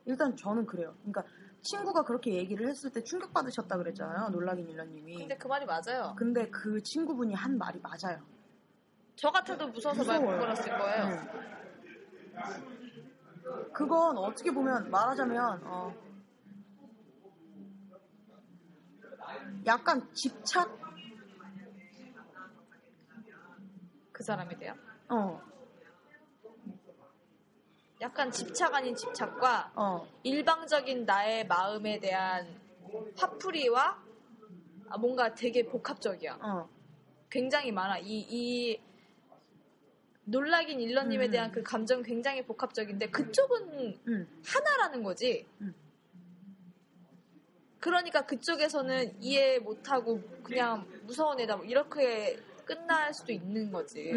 일단 저는 그래요. 그러니까 친구가 그렇게 얘기를 했을 때 충격받으셨다 그랬잖아요, 놀라긴일러님이. 근데 그 말이 맞아요. 근데 그 친구분이 한 말이 맞아요. 저 같아도 무서워서 말 못 걸었을 거예요. 그건 어떻게 보면 말하자면 약간 집착? 그 사람에 대한? 약간 집착 아닌 집착과 일방적인 나의 마음에 대한 화풀이와 뭔가 되게 복합적이야. 굉장히 많아. 이 놀라긴일러님에 대한 그 감정 굉장히 복합적인데 그쪽은 하나라는 거지. 그러니까 그쪽에서는 이해 못하고 그냥 무서운 애다 뭐 이렇게 끝날 수도 있는 거지.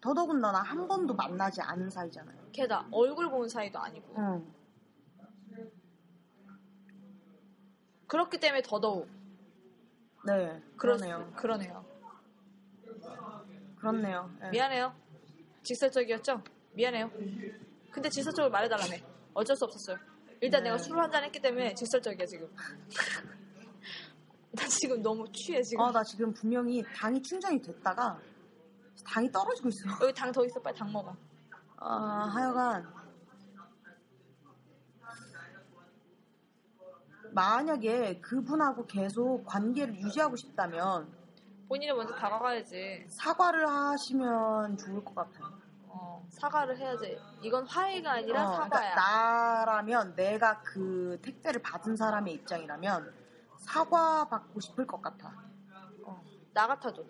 더더군다나 한 번도 만나지 않은 사이잖아요. 게다가 얼굴 본 사이도 아니고. 그렇기 때문에 더더욱. 네, 그렇네요. 네. 미안해요. 직설적이었죠? 미안해요. 근데 직설적으로 말해달라며. 어쩔 수 없었어요. 일단 네. 내가 술을 한잔 했기 때문에 직설적이야 지금. 나 지금 너무 취해 지금. 나 지금 분명히 당이 충전이 됐다가 당이 떨어지고 있어. 여기 당 더 있어. 빨리 당 먹어. 아, 하여간 만약에 그분하고 계속 관계를 유지하고 싶다면 본인이 먼저 다가가야지. 사과를 하시면 좋을 것 같아요. 사과를 해야지. 이건 화해가 아니라 사과야. 그러니까 나라면, 내가 그 택배를 받은 사람의 입장이라면 사과받고 싶을 것 같아. 나 같아도.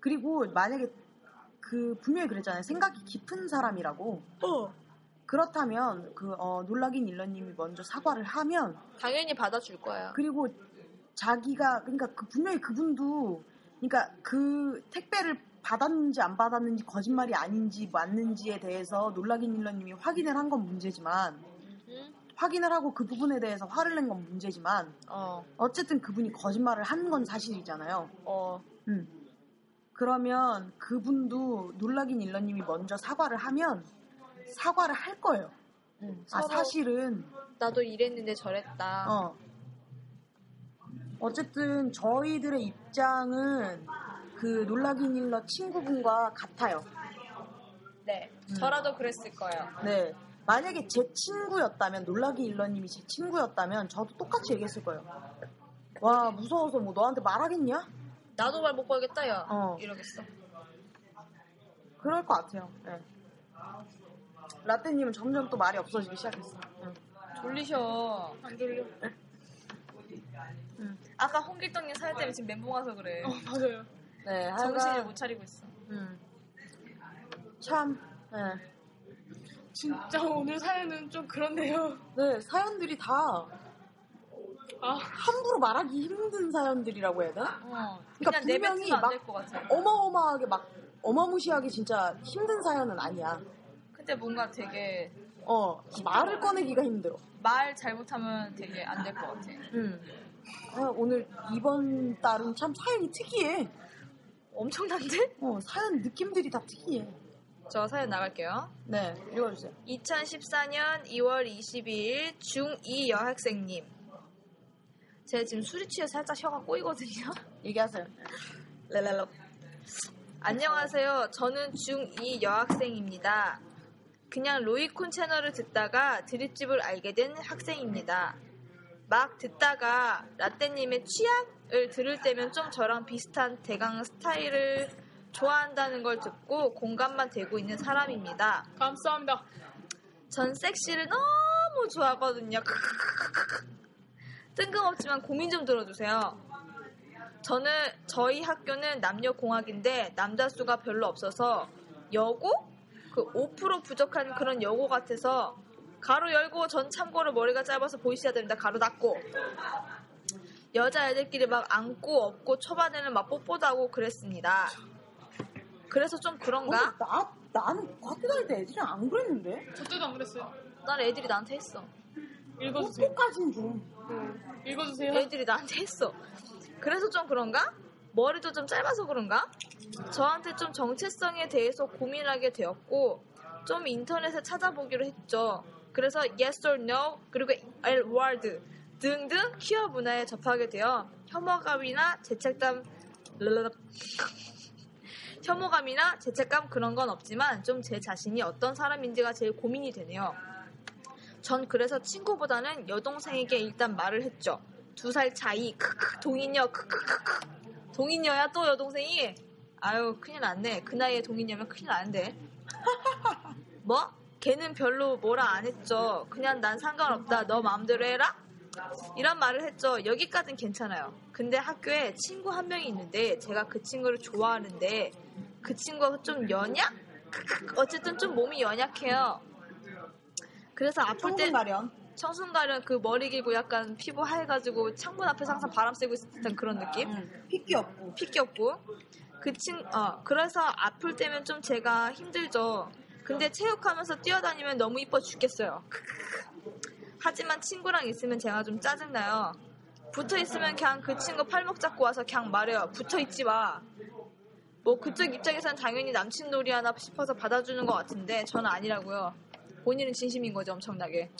그리고 만약에 그 분명히 그랬잖아요. 생각이 깊은 사람이라고. 그렇다면 그 놀라긴 일러님이 먼저 사과를 하면 당연히 받아줄 거야. 그리고 자기가 그러니까 그 분명히 그분도 그러니까 그 택배를 받았는지 안 받았는지 거짓말이 아닌지 맞는지에 대해서 놀라긴 일러님이 확인을 한 건 문제지만 확인을 하고 그 부분에 대해서 화를 낸 건 문제지만 어쨌든 그분이 거짓말을 한 건 사실이잖아요. 그러면 그분도 놀라긴 일러님이 먼저 사과를 하면 사과를 할 거예요. 아, 사실은 나도 이랬는데 저랬다. 어쨌든 저희들의 입장은 그 놀라긴일러 친구분과 같아요. 네, 저라도 그랬을 거예요. 네, 만약에 제 친구였다면 놀라긴일러님이 제 친구였다면 저도 똑같이 얘기했을 거예요. 와, 무서워서 뭐 너한테 말하겠냐? 나도 말 못 걸겠다, 야. 이러겠어. 그럴 것 같아요. 네. 라떼님은 점점 또 말이 없어지기 시작했어. 졸리셔. 안 졸려. 아까 홍길동님 사연 때문에 지금 멘붕 와서 그래. 맞아요. 네, 정신을 못 차리고 있어. 참. 네. 진짜 오늘 사연은 좀 그렇네요. 네, 사연들이 다 함부로 말하기 힘든 사연들이라고 해야 되나? 그러니까 분명히 막 어마어마하게 막 어마무시하게 진짜 힘든 사연은 아니야. 근데 뭔가 되게 말을 꺼내기가 힘들어. 말 잘못하면 되게 안 될 것 같아. 아, 오늘 이번 달은 참 사연이 특이해. 엄청난데? 사연 느낌들이 다 특이해. 저 사연 나갈게요. 네, 읽어주세요. 2014년 2월 22일 중2 여학생님. 제가 지금 술이 취해서 살짝 혀가 꼬이거든요. 얘기하세요. 렐렐로. 안녕하세요. 저는 중2 여학생입니다. 그냥 로이콘 채널을 듣다가 드립집을 알게 된 학생입니다. 막 듣다가 라떼님의 취향을 들을 때면 좀 저랑 비슷한 대강 스타일을 좋아한다는 걸 듣고 공감만 되고 있는 사람입니다. 감사합니다. 전 섹시를 너무 좋아하거든요. 뜬금없지만 고민 좀 들어주세요. 저희 학교는 남녀공학인데 남자 수가 별로 없어서 여고? 그 5% 부족한 그런 여고 같아서 가로 열고 전 참고로 머리가 짧아서 보이셔야 됩니다. 가로 닫고 여자애들끼리 막 안고 업고 초반에는 막 뽀뽀도 하고 그랬습니다. 그래서 좀 그런가? 나는 학교 다닐 때 애들이 안 그랬는데? 저 때도 안 그랬어요. 난 애들이 나한테 했어. 읽어주세요. 뽀뽀까지는 좀. 읽어주세요. 애들이 나한테 했어. 그래서 좀 그런가? 머리도 좀 짧아서 그런가? 저한테 좀 정체성에 대해서 고민하게 되었고 좀 인터넷에 찾아보기로 했죠. 그래서 yes or no 그리고 L word 등등 퀴어 문화에 접하게 되어 혐오감이나 죄책감 그런 건 없지만 좀 제 자신이 어떤 사람인지가 제일 고민이 되네요. 전 그래서 친구보다는 여동생에게 일단 말을 했죠. 2살 차이 동인녀 동인녀야 또 여동생이? 아유 큰일 났네. 그 나이에 동인녀면 큰일 나는데. 뭐? 걔는 별로 뭐라 안 했죠. 그냥 난 상관없다. 너 마음대로 해라? 이런 말을 했죠. 여기까지는 괜찮아요. 근데 학교에 친구 한 명이 있는데 제가 그 친구를 좋아하는데 그 친구가 좀 연약? 어쨌든 좀 몸이 연약해요. 그래서 아플 때 청순가련 그 머리 길고 약간 피부 하얘가지고 창문 앞에서 항상 바람 쐬고 있을 듯한 그런 느낌? 핏기 없고 그래서 아플 때면 좀 제가 힘들죠. 근데 체육하면서 뛰어다니면 너무 이뻐 죽겠어요. 하지만 친구랑 있으면 제가 좀 짜증나요. 붙어있으면 그냥 그 친구 팔목 잡고 와서 그냥 말해요. 붙어있지 마. 뭐 그쪽 입장에서는 당연히 남친 놀이 하나 싶어서 받아주는 것 같은데 저는 아니라고요. 본인은 진심인 거죠, 엄청나게.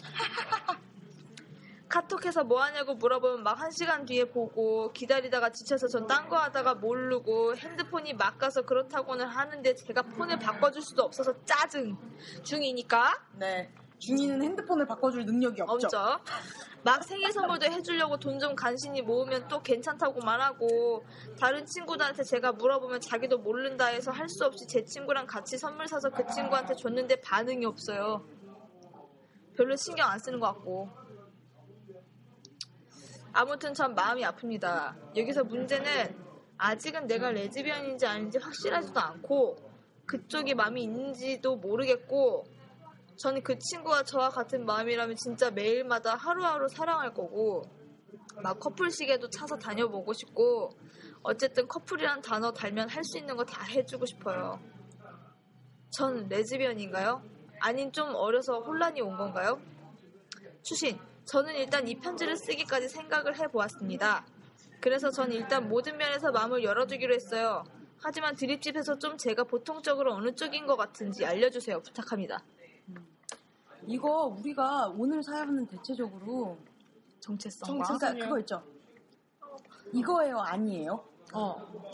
카톡해서 뭐하냐고 물어보면 막 1시간 뒤에 보고 기다리다가 지쳐서 전 딴 거 하다가 모르고 핸드폰이 막 가서 그렇다고는 하는데 제가 폰을 바꿔줄 수도 없어서 짜증 중이니까. 네. 중이는 핸드폰을 바꿔줄 능력이 없죠. 막 생일 선물도 해주려고 돈 좀 간신히 모으면 또 괜찮다고 말하고, 다른 친구들한테 제가 물어보면 자기도 모른다 해서 할 수 없이 제 친구랑 같이 선물 사서 그 친구한테 줬는데 반응이 없어요. 별로 신경 안 쓰는 것 같고. 아무튼 참 마음이 아픕니다. 여기서 문제는 아직은 내가 레즈비언인지 아닌지 확실하지도 않고 그쪽이 마음이 있는지도 모르겠고, 저는 그 친구가 저와 같은 마음이라면 진짜 매일마다 하루하루 사랑할 거고 막 커플식에도 찾아 다녀보고 싶고, 어쨌든 커플이란 단어 달면 할 수 있는 거 다 해주고 싶어요. 전 레즈비언인가요? 아님 좀 어려서 혼란이 온 건가요? 추신, 저는 일단 이 편지를 쓰기까지 생각을 해보았습니다. 그래서 전 일단 모든 면에서 마음을 열어주기로 했어요. 하지만 드립집에서 좀 제가 보통적으로 어느 쪽인 것 같은지 알려주세요. 부탁합니다. 이거 우리가 오늘 사연은 대체적으로 정체성, 그러니까 그거 있죠. 이거예요, 아니에요?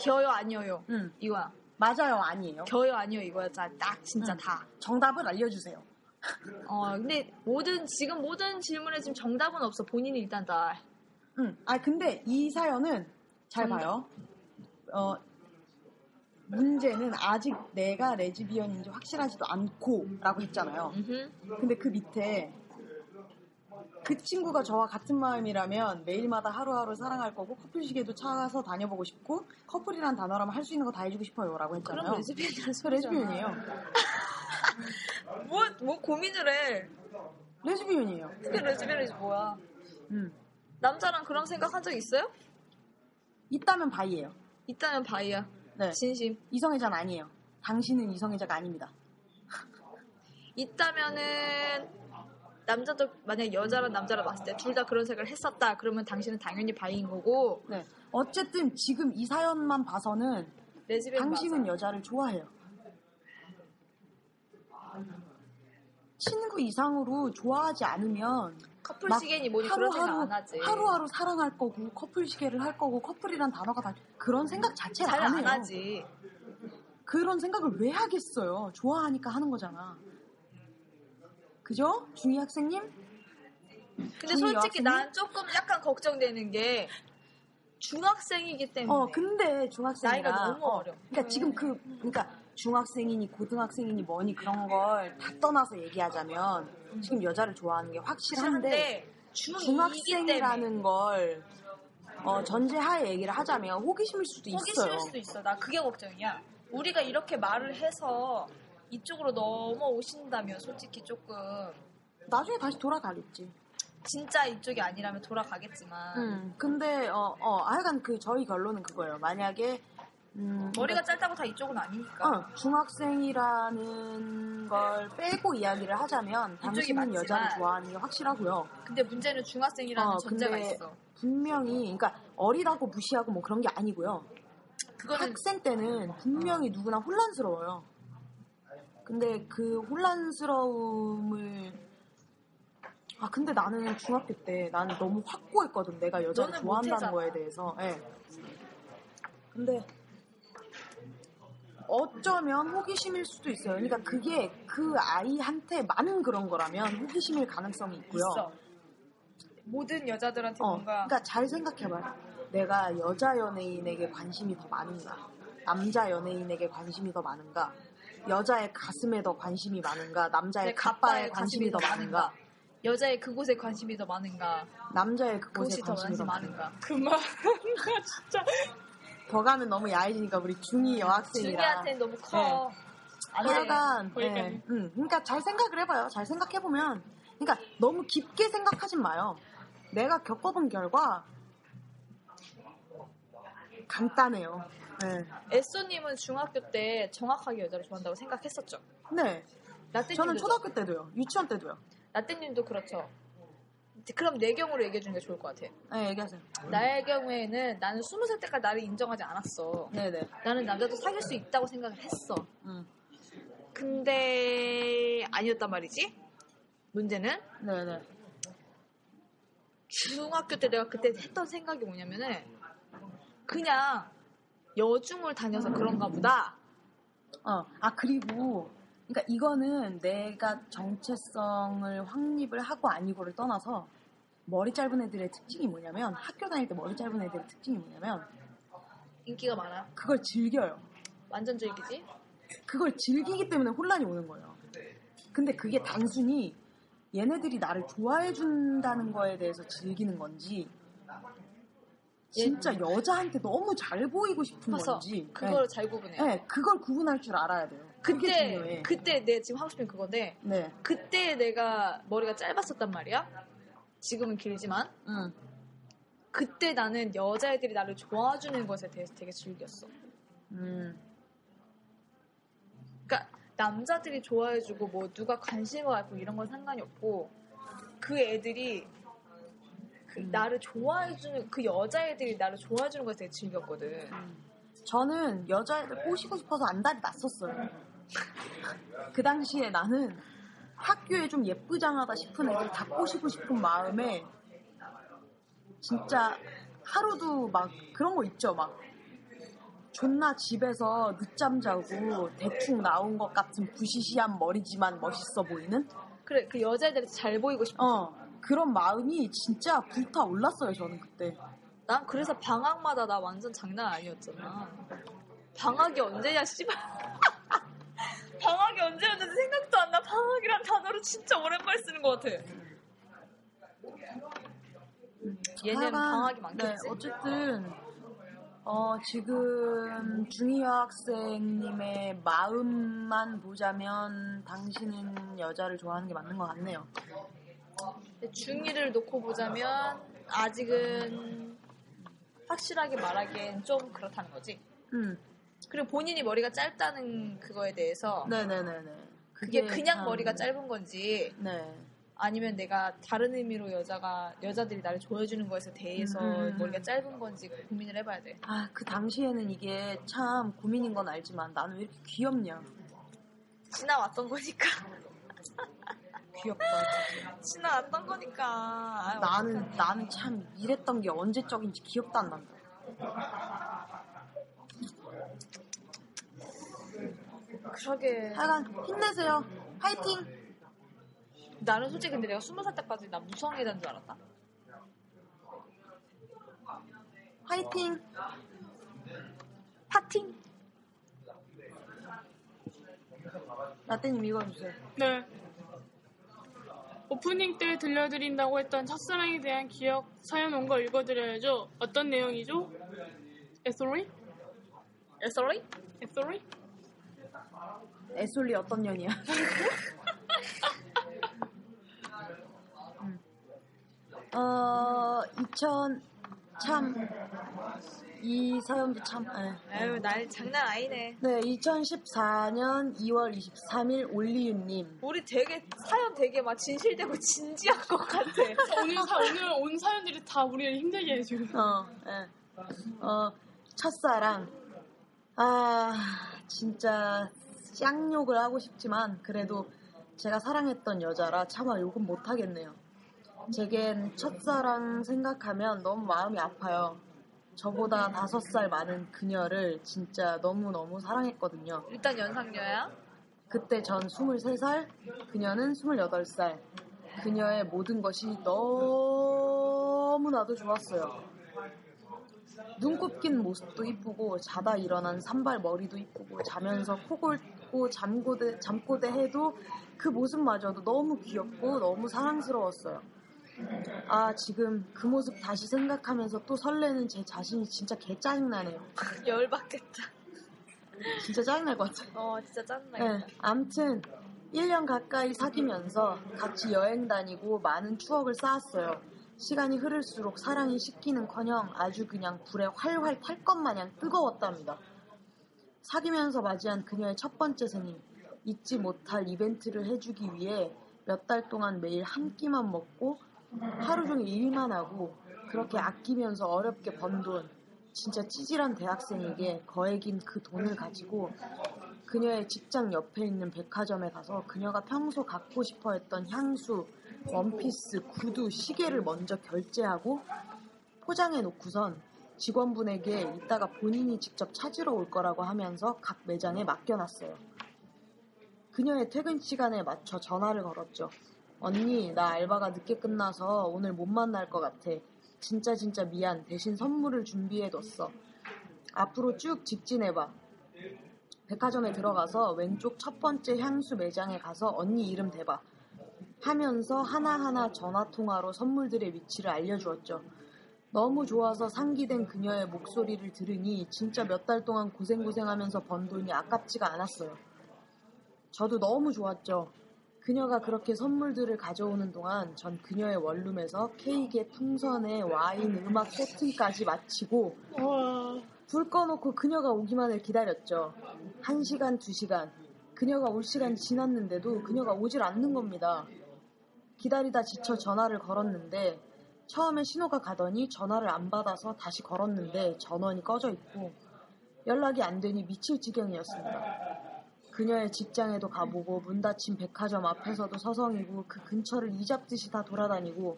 겨요, 아니에요. 이거야. 맞아요, 아니에요. 겨요, 아니요, 이거야. 딱 진짜 다. 정답을 알려주세요. 근데 지금 모든 질문에 지금 정답은 없어. 본인이 일단 다. 근데 이 사연은 잘 봐요. 문제는 아직 내가 레즈비언인지 확실하지도 않고 라고 했잖아요. 근데 그 밑에 그 친구가 저와 같은 마음이라면 매일마다 하루하루 사랑할 거고 커플식에도 찾아서 다녀보고 싶고 커플이란 단어라면 할 수 있는 거 다 해주고 싶어요 라고 했잖아요. 그럼 레즈비언이라는 소리잖아. 레즈비언이에요. 뭐 고민을 해. 레즈비언이에요. 근데 레즈비언이지 뭐야. 남자랑 그런 생각 한 적 있어요? 있다면 바이예요. 있다면 바이야. 네. 진심. 이성애자는 아니에요. 당신은 이성애자가 아닙니다. 있다면은 남자도 만약 여자랑 남자를 봤을 때 둘 다 그런 생각을 했었다 그러면 당신은 당연히 바이인 거고. 네. 어쨌든 지금 이 사연만 봐서는 당신은 맞아. 여자를 좋아해요. 친구 이상으로 좋아하지 않으면 커플시계니 뭐니 그런 생각 안 하지. 하루하루 사랑할 거고 커플시계를 할 거고 커플이란 단어가 다 그런 생각 자체를 잘 안 하지. 그런 생각을 왜 하겠어요. 좋아하니까 하는 거잖아. 그죠? 중이 학생님? 근데 솔직히 여학생님? 난 조금 약간 걱정되는 게 중학생이기 때문에 근데 중학생이라 나이가 너무 어려. 그러니까 지금 그러니까 중학생이니 고등학생이니 뭐니 그런 걸 다 떠나서 얘기하자면 지금 여자를 좋아하는 게 확실한데 중학생이라는 걸 전제하에 얘기를 하자면 호기심일 수도 있어. 나 그게 걱정이야. 우리가 이렇게 말을 해서 이쪽으로 넘어오신다면 솔직히 조금 나중에 다시 돌아가겠지. 진짜 이쪽이 아니라면 돌아가겠지만 근데 하여간 저희 결론은 그거예요. 만약에 머리가 짧다고 다 이쪽은 아니니까. 중학생이라는 걸 빼고 이야기를 하자면 당신은 여자를 좋아하는 게 확실하고요. 근데 문제는 중학생이라는 전제가 있어. 분명히 그러니까 어리다고 무시하고 뭐 그런 게 아니고요. 그거는 학생 때는 분명히 누구나 혼란스러워요. 근데 그 혼란스러움을 근데 나는 중학교 때 나는 너무 확고했거든. 내가 여자를 좋아한다는 거에 대해서. 예. 네. 근데 어쩌면 호기심일 수도 있어요. 그러니까 그게 그 아이한테 많은 그런 거라면 호기심일 가능성이 있고요. 있어. 모든 여자들한테 뭔가. 그러니까 잘 생각해봐요. 내가 여자 연예인에게 관심이 더 많은가? 남자 연예인에게 관심이 더 많은가? 여자의 가슴에 더 관심이 많은가? 남자의 가빠에 관심이 더 많은가? 여자의 그곳에 관심이 더 많은가? 남자의 그곳에 관심이 더 많은가? 그만. 나 진짜. 더가면 너무 야해지니까 우리 중이 여학생이라. 중이한테는 너무 커. 약간. 네. 네. 그러니까 잘 생각을 해봐요. 잘 생각해보면. 그러니까 너무 깊게 생각하지 마요. 내가 겪어본 결과 간단해요. 네. 애쏘님은 중학교 때 정확하게 여자를 좋아한다고 생각했었죠? 네. 저는 초등학교 때도요. 유치원 때도요. 라떼님도 그렇죠. 그럼 내 경우로 얘기해주는 게 좋을 것 같아. 네, 얘기하세요. 나의 경우에는 나는 20살 때까지 나를 인정하지 않았어. 네네. 나는 남자도 사귈 수 있다고 생각을 했어. 근데 아니었단 말이지. 문제는 네네. 중학교 때 내가 그때 했던 생각이 뭐냐면은 그냥 여중을 다녀서 그런가 보다. 아 그리고 그러니까 이거는 내가 정체성을 확립을 하고 아니고를 떠나서 머리 짧은 애들의 특징이 뭐냐면 학교 다닐 때 머리 짧은 애들의 특징이 뭐냐면 인기가 많아요. 그걸 즐겨요. 완전 즐기지? 그걸 즐기기 때문에 혼란이 오는 거예요. 근데 그게 단순히 얘네들이 나를 좋아해준다는 거에 대해서 즐기는 건지 진짜 여자한테 너무 잘 보이고 싶은 건지 그걸 네. 잘 구분해요. 네, 그걸 구분할 줄 알아야 돼요. 그때 내 지금 하고 싶은 그건데 네. 그때 내가 머리가 짧았었단 말이야. 지금은 길지만 그때 나는 여자애들이 나를 좋아해주는 것에 대해서 되게 즐겼어. 그러니까 남자들이 좋아해주고 뭐 누가 관심을 갖고 이런 건 상관이 없고 그 애들이 나를 좋아해주는 그 여자애들이 나를 좋아해주는 것에 되게 즐겼거든. 저는 여자애들 꼬시고 싶어서 안달이 났었어요. 그 당시에 나는 학교에 좀 예쁘장하다 싶은 애들 다 꼬시고 싶은 마음에 진짜 하루도 막 그런 거 있죠. 막 존나 집에서 늦잠 자고 대충 나온 것 같은 부시시한 머리지만 멋있어 보이는? 그래, 그 여자애들이 잘 보이고 싶어. 그런 마음이 진짜 불타올랐어요. 저는 그때. 난 그래서 방학마다 나 완전 장난 아니었잖아. 방학이 언제야 씨발. 방학이 언제였는지 생각도 안 나. 방학이란 단어를 진짜 오랜만에 쓰는 것 같아. 얘네는 방학이 많겠지? 네, 어쨌든 지금 중2 학생님의 마음만 보자면 당신은 여자를 좋아하는 게 맞는 것 같네요. 중2를 놓고 보자면 아직은 확실하게 말하기엔 좀 그렇다는 거지. 그리고 본인이 머리가 짧다는 그거에 대해서 네네네네. 그게 그냥 머리가 짧은 건지 네. 아니면 내가 다른 의미로 여자들이 나를 좋아해주는 거에서 대해서 머리가 짧은 건지 고민을 해봐야 돼. 아, 그 당시에는 이게 참 고민인 건 알지만 나는 왜 이렇게 귀엽냐. 지나왔던 거니까. 귀엽다. 진짜. 지나왔던 거니까. 아유, 나는 참 이랬던 게 언제적인지 기억도 안 난다. 그러게. 하여간 힘내세요. 화이팅. 나는 솔직히 근데 내가 20살 때까지 나 무성애자인 줄 알았다. 화이팅! 파팅! 라떼님 읽어주세요. 네. 오프닝 때 들려드린다고 했던 첫사랑에 대한 기억 사연 온 거 읽어드려야죠. 어떤 내용이죠? 애솔리? 애솔리? 애솔리? 애솔리 어떤 년이야? 이 사연도 참, 아유, 날 장난 아니네. 네, 2014년 2월 23일 올리윤님. 우리 되게, 사연 되게 막 진실되고 진지한 것 같아. 오늘 온 사연들이 다 우리를 힘들게 해주고. 첫사랑. 아, 진짜 쌍욕을 하고 싶지만, 그래도 제가 사랑했던 여자라 차마 욕은 못하겠네요. 제겐 첫사랑 생각하면 너무 마음이 아파요. 저보다 5살 많은 그녀를 진짜 너무너무 사랑했거든요. 일단 연상녀야? 그때 전 23살, 그녀는 28살. 그녀의 모든 것이 너무나도 좋았어요. 눈 곱긴 모습도 이쁘고 자다 일어난 산발머리도 이쁘고 자면서 코골고 잠꼬대 해도 그 모습마저도 너무 귀엽고 너무 사랑스러웠어요. 아, 지금 그 모습 다시 생각하면서 또 설레는 제 자신이 진짜 개 짜증나네요. 열받겠다. 진짜 짜증날 것 같아. 진짜 짜증나겠다. 네, 암튼 1년 가까이 사귀면서 같이 여행 다니고 많은 추억을 쌓았어요. 시간이 흐를수록 사랑이 식기는커녕 아주 그냥 불에 활활 탈 것 마냥 뜨거웠답니다. 사귀면서 맞이한 그녀의 첫 번째 생일, 잊지 못할 이벤트를 해주기 위해 몇 달 동안 매일 한 끼만 먹고 하루 종일 일만 하고 그렇게 아끼면서 어렵게 번 돈, 진짜 찌질한 대학생에게 거액인 그 돈을 가지고 그녀의 직장 옆에 있는 백화점에 가서 그녀가 평소 갖고 싶어 했던 향수, 원피스, 구두, 시계를 먼저 결제하고 포장해놓고선 직원분에게 이따가 본인이 직접 찾으러 올 거라고 하면서 각 매장에 맡겨놨어요. 그녀의 퇴근 시간에 맞춰 전화를 걸었죠. 언니, 나 알바가 늦게 끝나서 오늘 못 만날 것 같아. 진짜 미안. 대신 선물을 준비해뒀어. 앞으로 쭉 직진해봐. 백화점에 들어가서 왼쪽 첫 번째 향수 매장에 가서 언니 이름 대봐. 하면서 하나하나 전화통화로 선물들의 위치를 알려주었죠. 너무 좋아서 상기된 그녀의 목소리를 들으니 진짜 몇 달 동안 고생하면서 번 돈이 아깝지가 않았어요. 저도 너무 좋았죠. 그녀가 그렇게 선물들을 가져오는 동안 전 그녀의 원룸에서 케이크에 풍선에 와인, 음악 세팅까지 마치고 불 꺼놓고 그녀가 오기만을 기다렸죠. 1시간, 2시간. 그녀가 올 시간이 지났는데도 그녀가 오질 않는 겁니다. 기다리다 지쳐 전화를 걸었는데 처음에 신호가 가더니 전화를 안 받아서 다시 걸었는데 전원이 꺼져 있고 연락이 안 되니 미칠 지경이었습니다. 그녀의 직장에도 가보고 문 닫힌 백화점 앞에서도 서성이고 그 근처를 이잡듯이 다 돌아다니고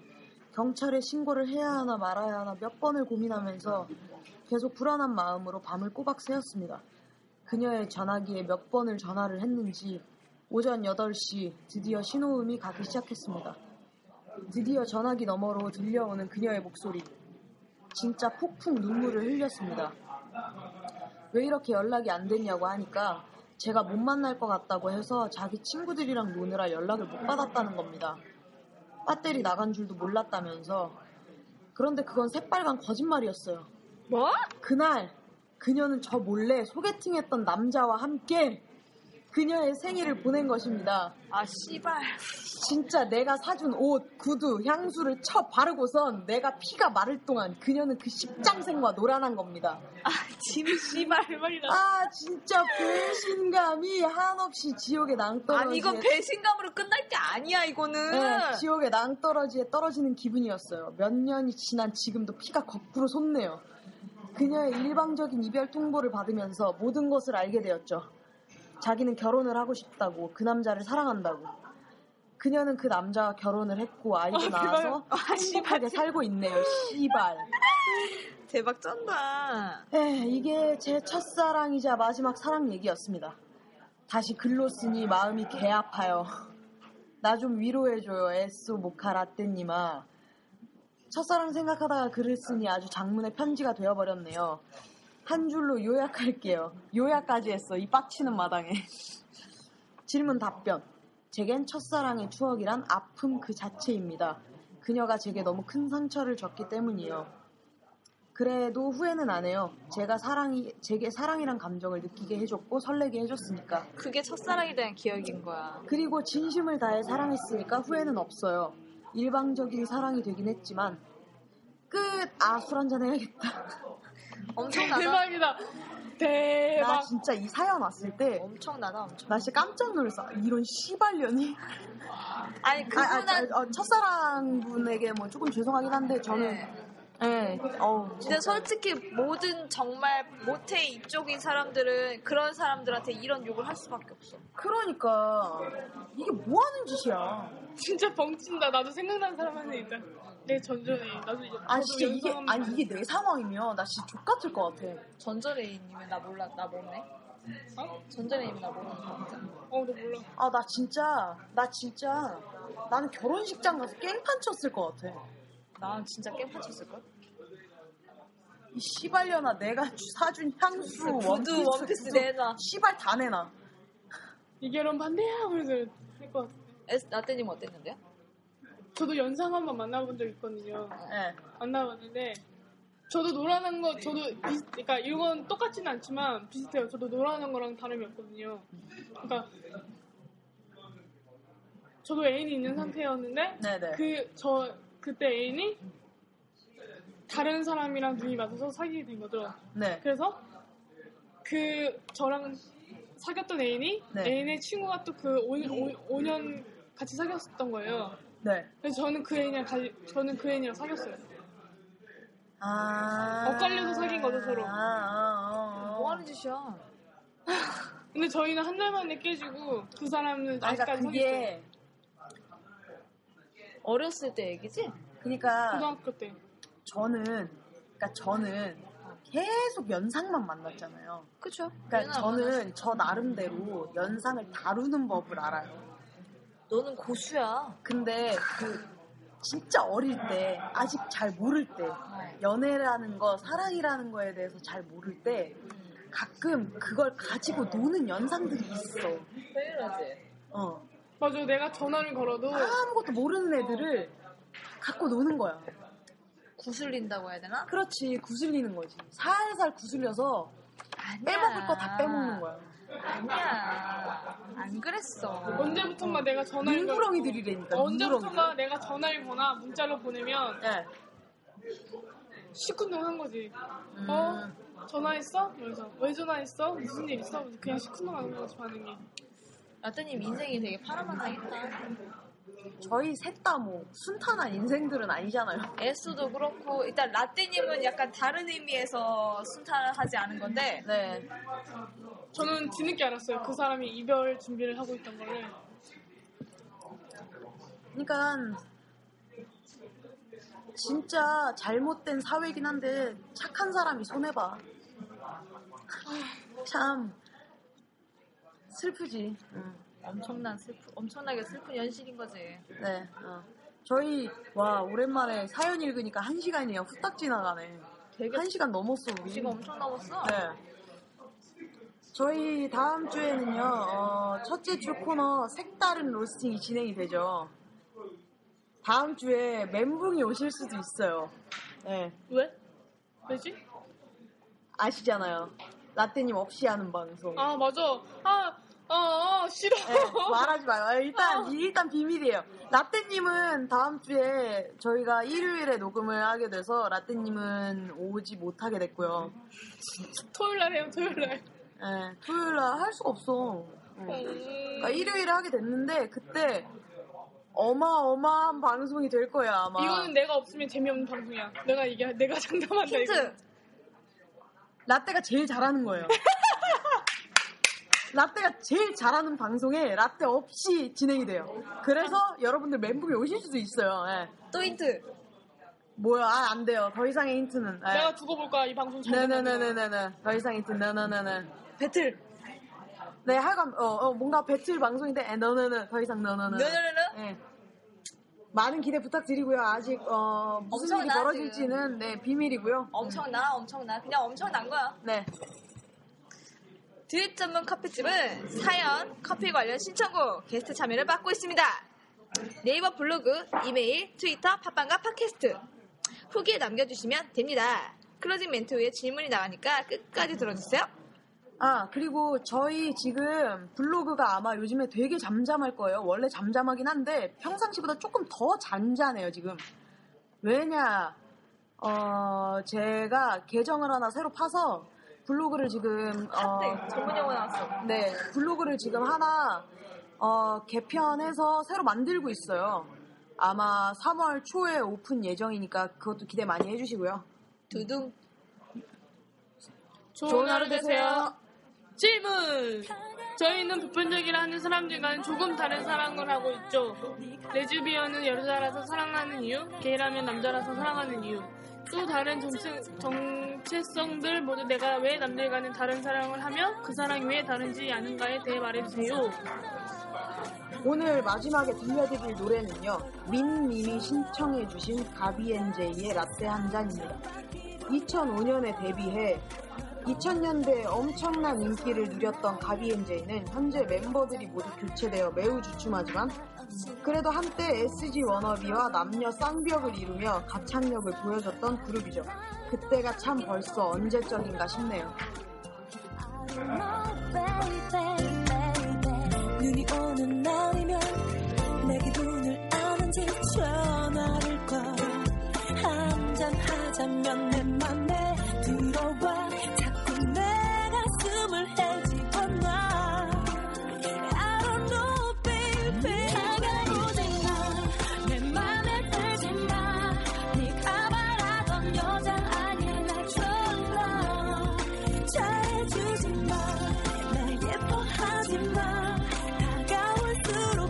경찰에 신고를 해야 하나 말아야 하나 몇 번을 고민하면서 계속 불안한 마음으로 밤을 꼬박 새웠습니다. 그녀의 전화기에 몇 번을 전화를 했는지 오전 8시 드디어 신호음이 가기 시작했습니다. 드디어 전화기 너머로 들려오는 그녀의 목소리. 진짜 폭풍 눈물을 흘렸습니다. 왜 이렇게 연락이 안 됐냐고 하니까 제가 못 만날 것 같다고 해서 자기 친구들이랑 노느라 연락을 못 받았다는 겁니다. 배터리 나간 줄도 몰랐다면서. 그런데 그건 새빨간 거짓말이었어요. 뭐? 그날 그녀는 저 몰래 소개팅했던 남자와 함께 그녀의 생일을 보낸 것입니다. 아 씨발. 진짜 내가 사준 옷, 구두, 향수를 쳐 바르고선 내가 피가 마를 동안 그녀는 그 십장생과 놀아난 겁니다. 아 진 씨발 말이다. 아 진짜 배신감이 한없이 지옥의 낭떠러지. 아니 이건 배신감으로 끝날 게 아니야 이거는. 네, 지옥의 낭떠러지에 떨어지는 기분이었어요. 몇 년이 지난 지금도 피가 거꾸로 솟네요. 그녀의 일방적인 이별 통보를 받으면서 모든 것을 알게 되었죠. 자기는 결혼을 하고 싶다고, 그 남자를 사랑한다고. 그녀는 그 남자와 결혼을 했고 아이도 낳아서 행복하게 살고 있네요. 씨발. 대박 쩐다. 이게 제 첫사랑이자 마지막 사랑 얘기였습니다. 다시 글로 쓰니 마음이 개 아파요. 나 좀 위로해줘요. 에쏘 모카 라떼님아. 첫사랑 생각하다가 글을 쓰니 아주 장문의 편지가 되어버렸네요. 한 줄로 요약할게요. 요약까지 했어. 이 빡치는 마당에. 질문 답변. 제겐 첫사랑의 추억이란 아픔 그 자체입니다. 그녀가 제게 너무 큰 상처를 줬기 때문이요. 그래도 후회는 안 해요. 제게 사랑이란 감정을 느끼게 해줬고 설레게 해줬으니까. 그게 첫사랑에 대한 기억인 거야. 그리고 진심을 다해 사랑했으니까 후회는 없어요. 일방적인 사랑이 되긴 했지만 끝! 아, 술 한잔 해야겠다. 엄청나다. 대박이다. 대박. 나 진짜 이 사연 왔을 때 엄청나다. 나 진짜 깜짝 놀랐어. 이런 씨발년이. 아니 그분은 첫사랑 분에게 뭐 조금 죄송하긴 한데 저는 진짜 솔직히 모든 정말 모태 입적인 사람들은 그런 사람들한테 이런 욕을 할 수밖에 없어. 그러니까 이게 뭐 하는 짓이야. 진짜 벙친다. 나도 생각나는 사람한테 있다. 내 전전애인. 나도 이제 아니 진짜 이게 내 상황이면 나 진짜 족같을 것 같아. 전전애인이면 나 몰라. 나 모르네. 어? 전전애인이면 나 모르는 진짜. 너 몰라. 아 나 진짜 나는 결혼식장 가서 깽판 쳤을 것 같아. 난 진짜 깽판 쳤을걸? 이 씨발려나 내가 사준 향수, 원피스 내놔. 씨발 다 내놔. 이 결혼 반대야. 그래서 할 것 같아. 라떼님 어땠는데요? 저도 연상 한번 만나본 적 있거든요. 네. 만나봤는데 저도 노란한 거 그러니까 이건 똑같지는 않지만 비슷해요. 저도 노란한 거랑 다름이 없거든요. 그러니까 저도 애인이 있는 상태였는데 네네. 그때 애인이 다른 사람이랑 눈이 맞아서 사귀게 된 거죠. 네. 그래서 저랑 사귀었던 애인이 애인의 친구가 또 그 5년 같이 사귀었었던 거예요. 네. 그래서 저는 그 애인이랑 사귀었어요. 아. 엇갈려서 사귄 거죠 서로. 뭐 하는 짓이야. 근데 저희는 한 달 만에 깨지고 그 사람은 아직까지 사귀었어요. 어렸을 때 얘기지? 그러니까 고등학교 때. 저는 계속 연상만 만났잖아요. 그렇죠. 그러니까 저는 저 나름대로 연상을 다루는 법을 알아요. 너는 고수야. 근데 진짜 어릴 때, 아직 잘 모를 때, 연애라는 거, 사랑이라는 거에 대해서 잘 모를 때 가끔 그걸 가지고 노는 연상들이 있어. 당연하지. 맞아. 내가 전화를 걸어도 아무것도 모르는 애들을 갖고 노는 거야. 구슬린다고 해야 되나? 그렇지. 구슬리는 거지. 살살 구슬려서 아니야. 빼먹을 거 다 빼먹는 거야. 아니야. 안 그랬어. 언제부턴가 내가 전화를 눈구렁이들이라니까. 언제부턴가 내가 전화를 거나 문자로 보내면 네. 시큰둥 한 거지. 전화했어? 그래서 왜 전화했어? 무슨 일 있어? 그냥 시큰둥 하는 거지 반응이. 라떼님 인생이 되게 파란만장했다. 저희 셋 다 뭐 순탄한 인생들은 아니잖아요. 에스도 그렇고 일단 라떼님은 약간 다른 의미에서 순탄하지 않은 건데. 네. 저는 뒤늦게 알았어요. 그 사람이 이별 준비를 하고 있던 거를. 그러니까 진짜 잘못된 사회이긴 한데 착한 사람이 손해봐. 참 슬프지. 엄청나게 슬픈 연식인 거지. 네. 저희 와 오랜만에 사연 읽으니까 1시간이에요. 후딱 지나가네. 되게 1시간 넘었어. 우리. 지금 엄청 넘었어. 네. 저희 다음 주에는요. 첫째 주 코너 색다른 로스팅이 진행이 되죠. 다음 주에 멘붕이 오실 수도 있어요. 네. 왜? 왜지? 아시잖아요. 라떼님 없이 하는 방송. 아 맞아. 싫어. 네, 말하지 마요. 일단 비밀이에요. 라떼님은 다음 주에 저희가 일요일에 녹음을 하게 돼서 라떼님은 오지 못하게 됐고요. 토요일날 해요. 토요일날. 네, 토요일날 할 수가 없어. 그러니까 일요일에 하게 됐는데 그때 어마어마한 방송이 될 거야 아마. 이거는 내가 없으면 재미없는 방송이야. 내가 장담한다. 힌트. 이거. 라떼가 제일 잘하는 거예요. 라떼가 제일 잘하는 방송에 라떼 없이 진행이 돼요. 그래서 여러분들 멘붕이 오실 수도 있어요. 예. 또 힌트. 뭐야? 안 돼요. 더 이상의 힌트는. 예. 내가 두고 볼 거야. 이 방송 잘. 네네네네네. 더 이상 힌트. 네네네네. 배틀. 네. 하여간 뭔가 배틀 방송인데 너네는 더 이상 너네는. 너네는? 예. 많은 기대 부탁드리고요. 아직 무슨 일이 벌어질지는 네 비밀이고요. 엄청나. 그냥 엄청난 거야. 네. 드립 전문 커피집은 사연, 커피 관련 신청곡, 게스트 참여를 받고 있습니다. 네이버 블로그, 이메일, 트위터, 팟빵과 팟캐스트 후기에 남겨주시면 됩니다. 클로징 멘트 후에 질문이 나가니까 끝까지 들어주세요. 그리고 저희 지금 블로그가 아마 요즘에 되게 잠잠할 거예요. 원래 잠잠하긴 한데 평상시보다 조금 더 잔잔해요 지금. 왜냐? 제가 계정을 하나 새로 파서 블로그를 지금 전문 용어 나왔어. 네, 블로그를 지금 하나 개편해서 새로 만들고 있어요. 아마 3월 초에 오픈 예정이니까 그것도 기대 많이 해주시고요. 두둥. 좋은 하루 되세요. 질문. 저희는 보편적이라 하는 사람들과는 조금 다른 사랑을 하고 있죠. 레즈비언은 여자라서 사랑하는 이유, 게이라면 남자라서 사랑하는 이유. 또 다른 정체성들 모두 내가 왜 남들과는 다른 사랑을 하며 그 사랑이 왜 다른지 아는가에 대해 말해주세요. 오늘 마지막에 들려드릴 노래는요. 민님이 신청해주신 가비앤제이의 라떼 한 잔입니다. 2005년에 데뷔해 2000년대에 엄청난 인기를 누렸던 가비앤제이는 현재 멤버들이 모두 교체되어 매우 주춤하지만 그래도 한때 SG 워너비와 남녀 쌍벽을 이루며 가창력을 보여줬던 그룹이죠. 그때가 참 벌써 언제적인가 싶네요. 눈이 오는 날이면 내 기분을 아는지 전화를 걸어 한잔 하자면 내 맘에 들어와 자꾸 내 가슴을 헤집어놔. 잘해주지 마, 날 예뻐하지 마, 다가올수록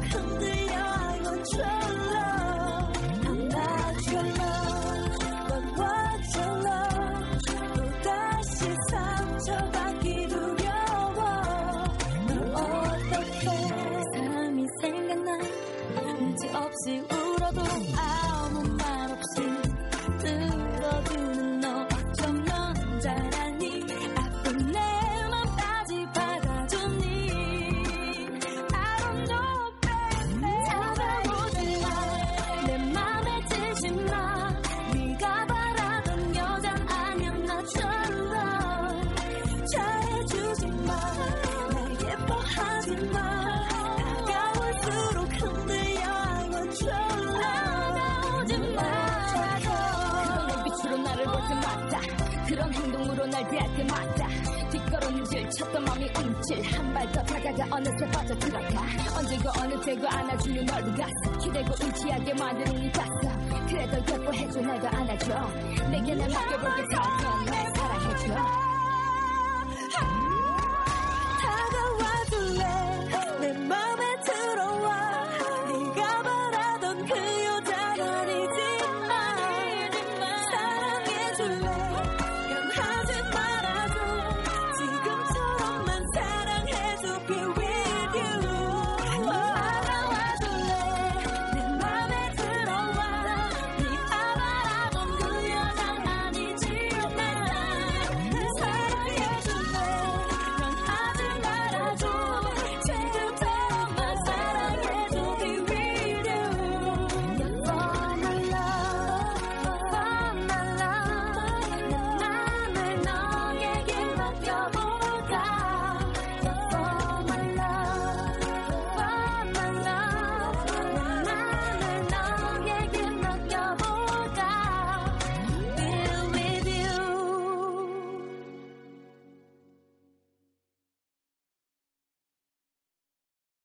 했던 행동으로 날 대학교마다 뒷걸음질 쳤던 맘이 움찔 한 발 더 다가가 어느새 빠져들어가 언제고 어느 때고 안아주는 널 누가 기대고 의지하게 만드는 이 가슴 그래도 예뻐해줘 내가 안아줘 내게 날 맡겨볼게 더 내 사랑해줘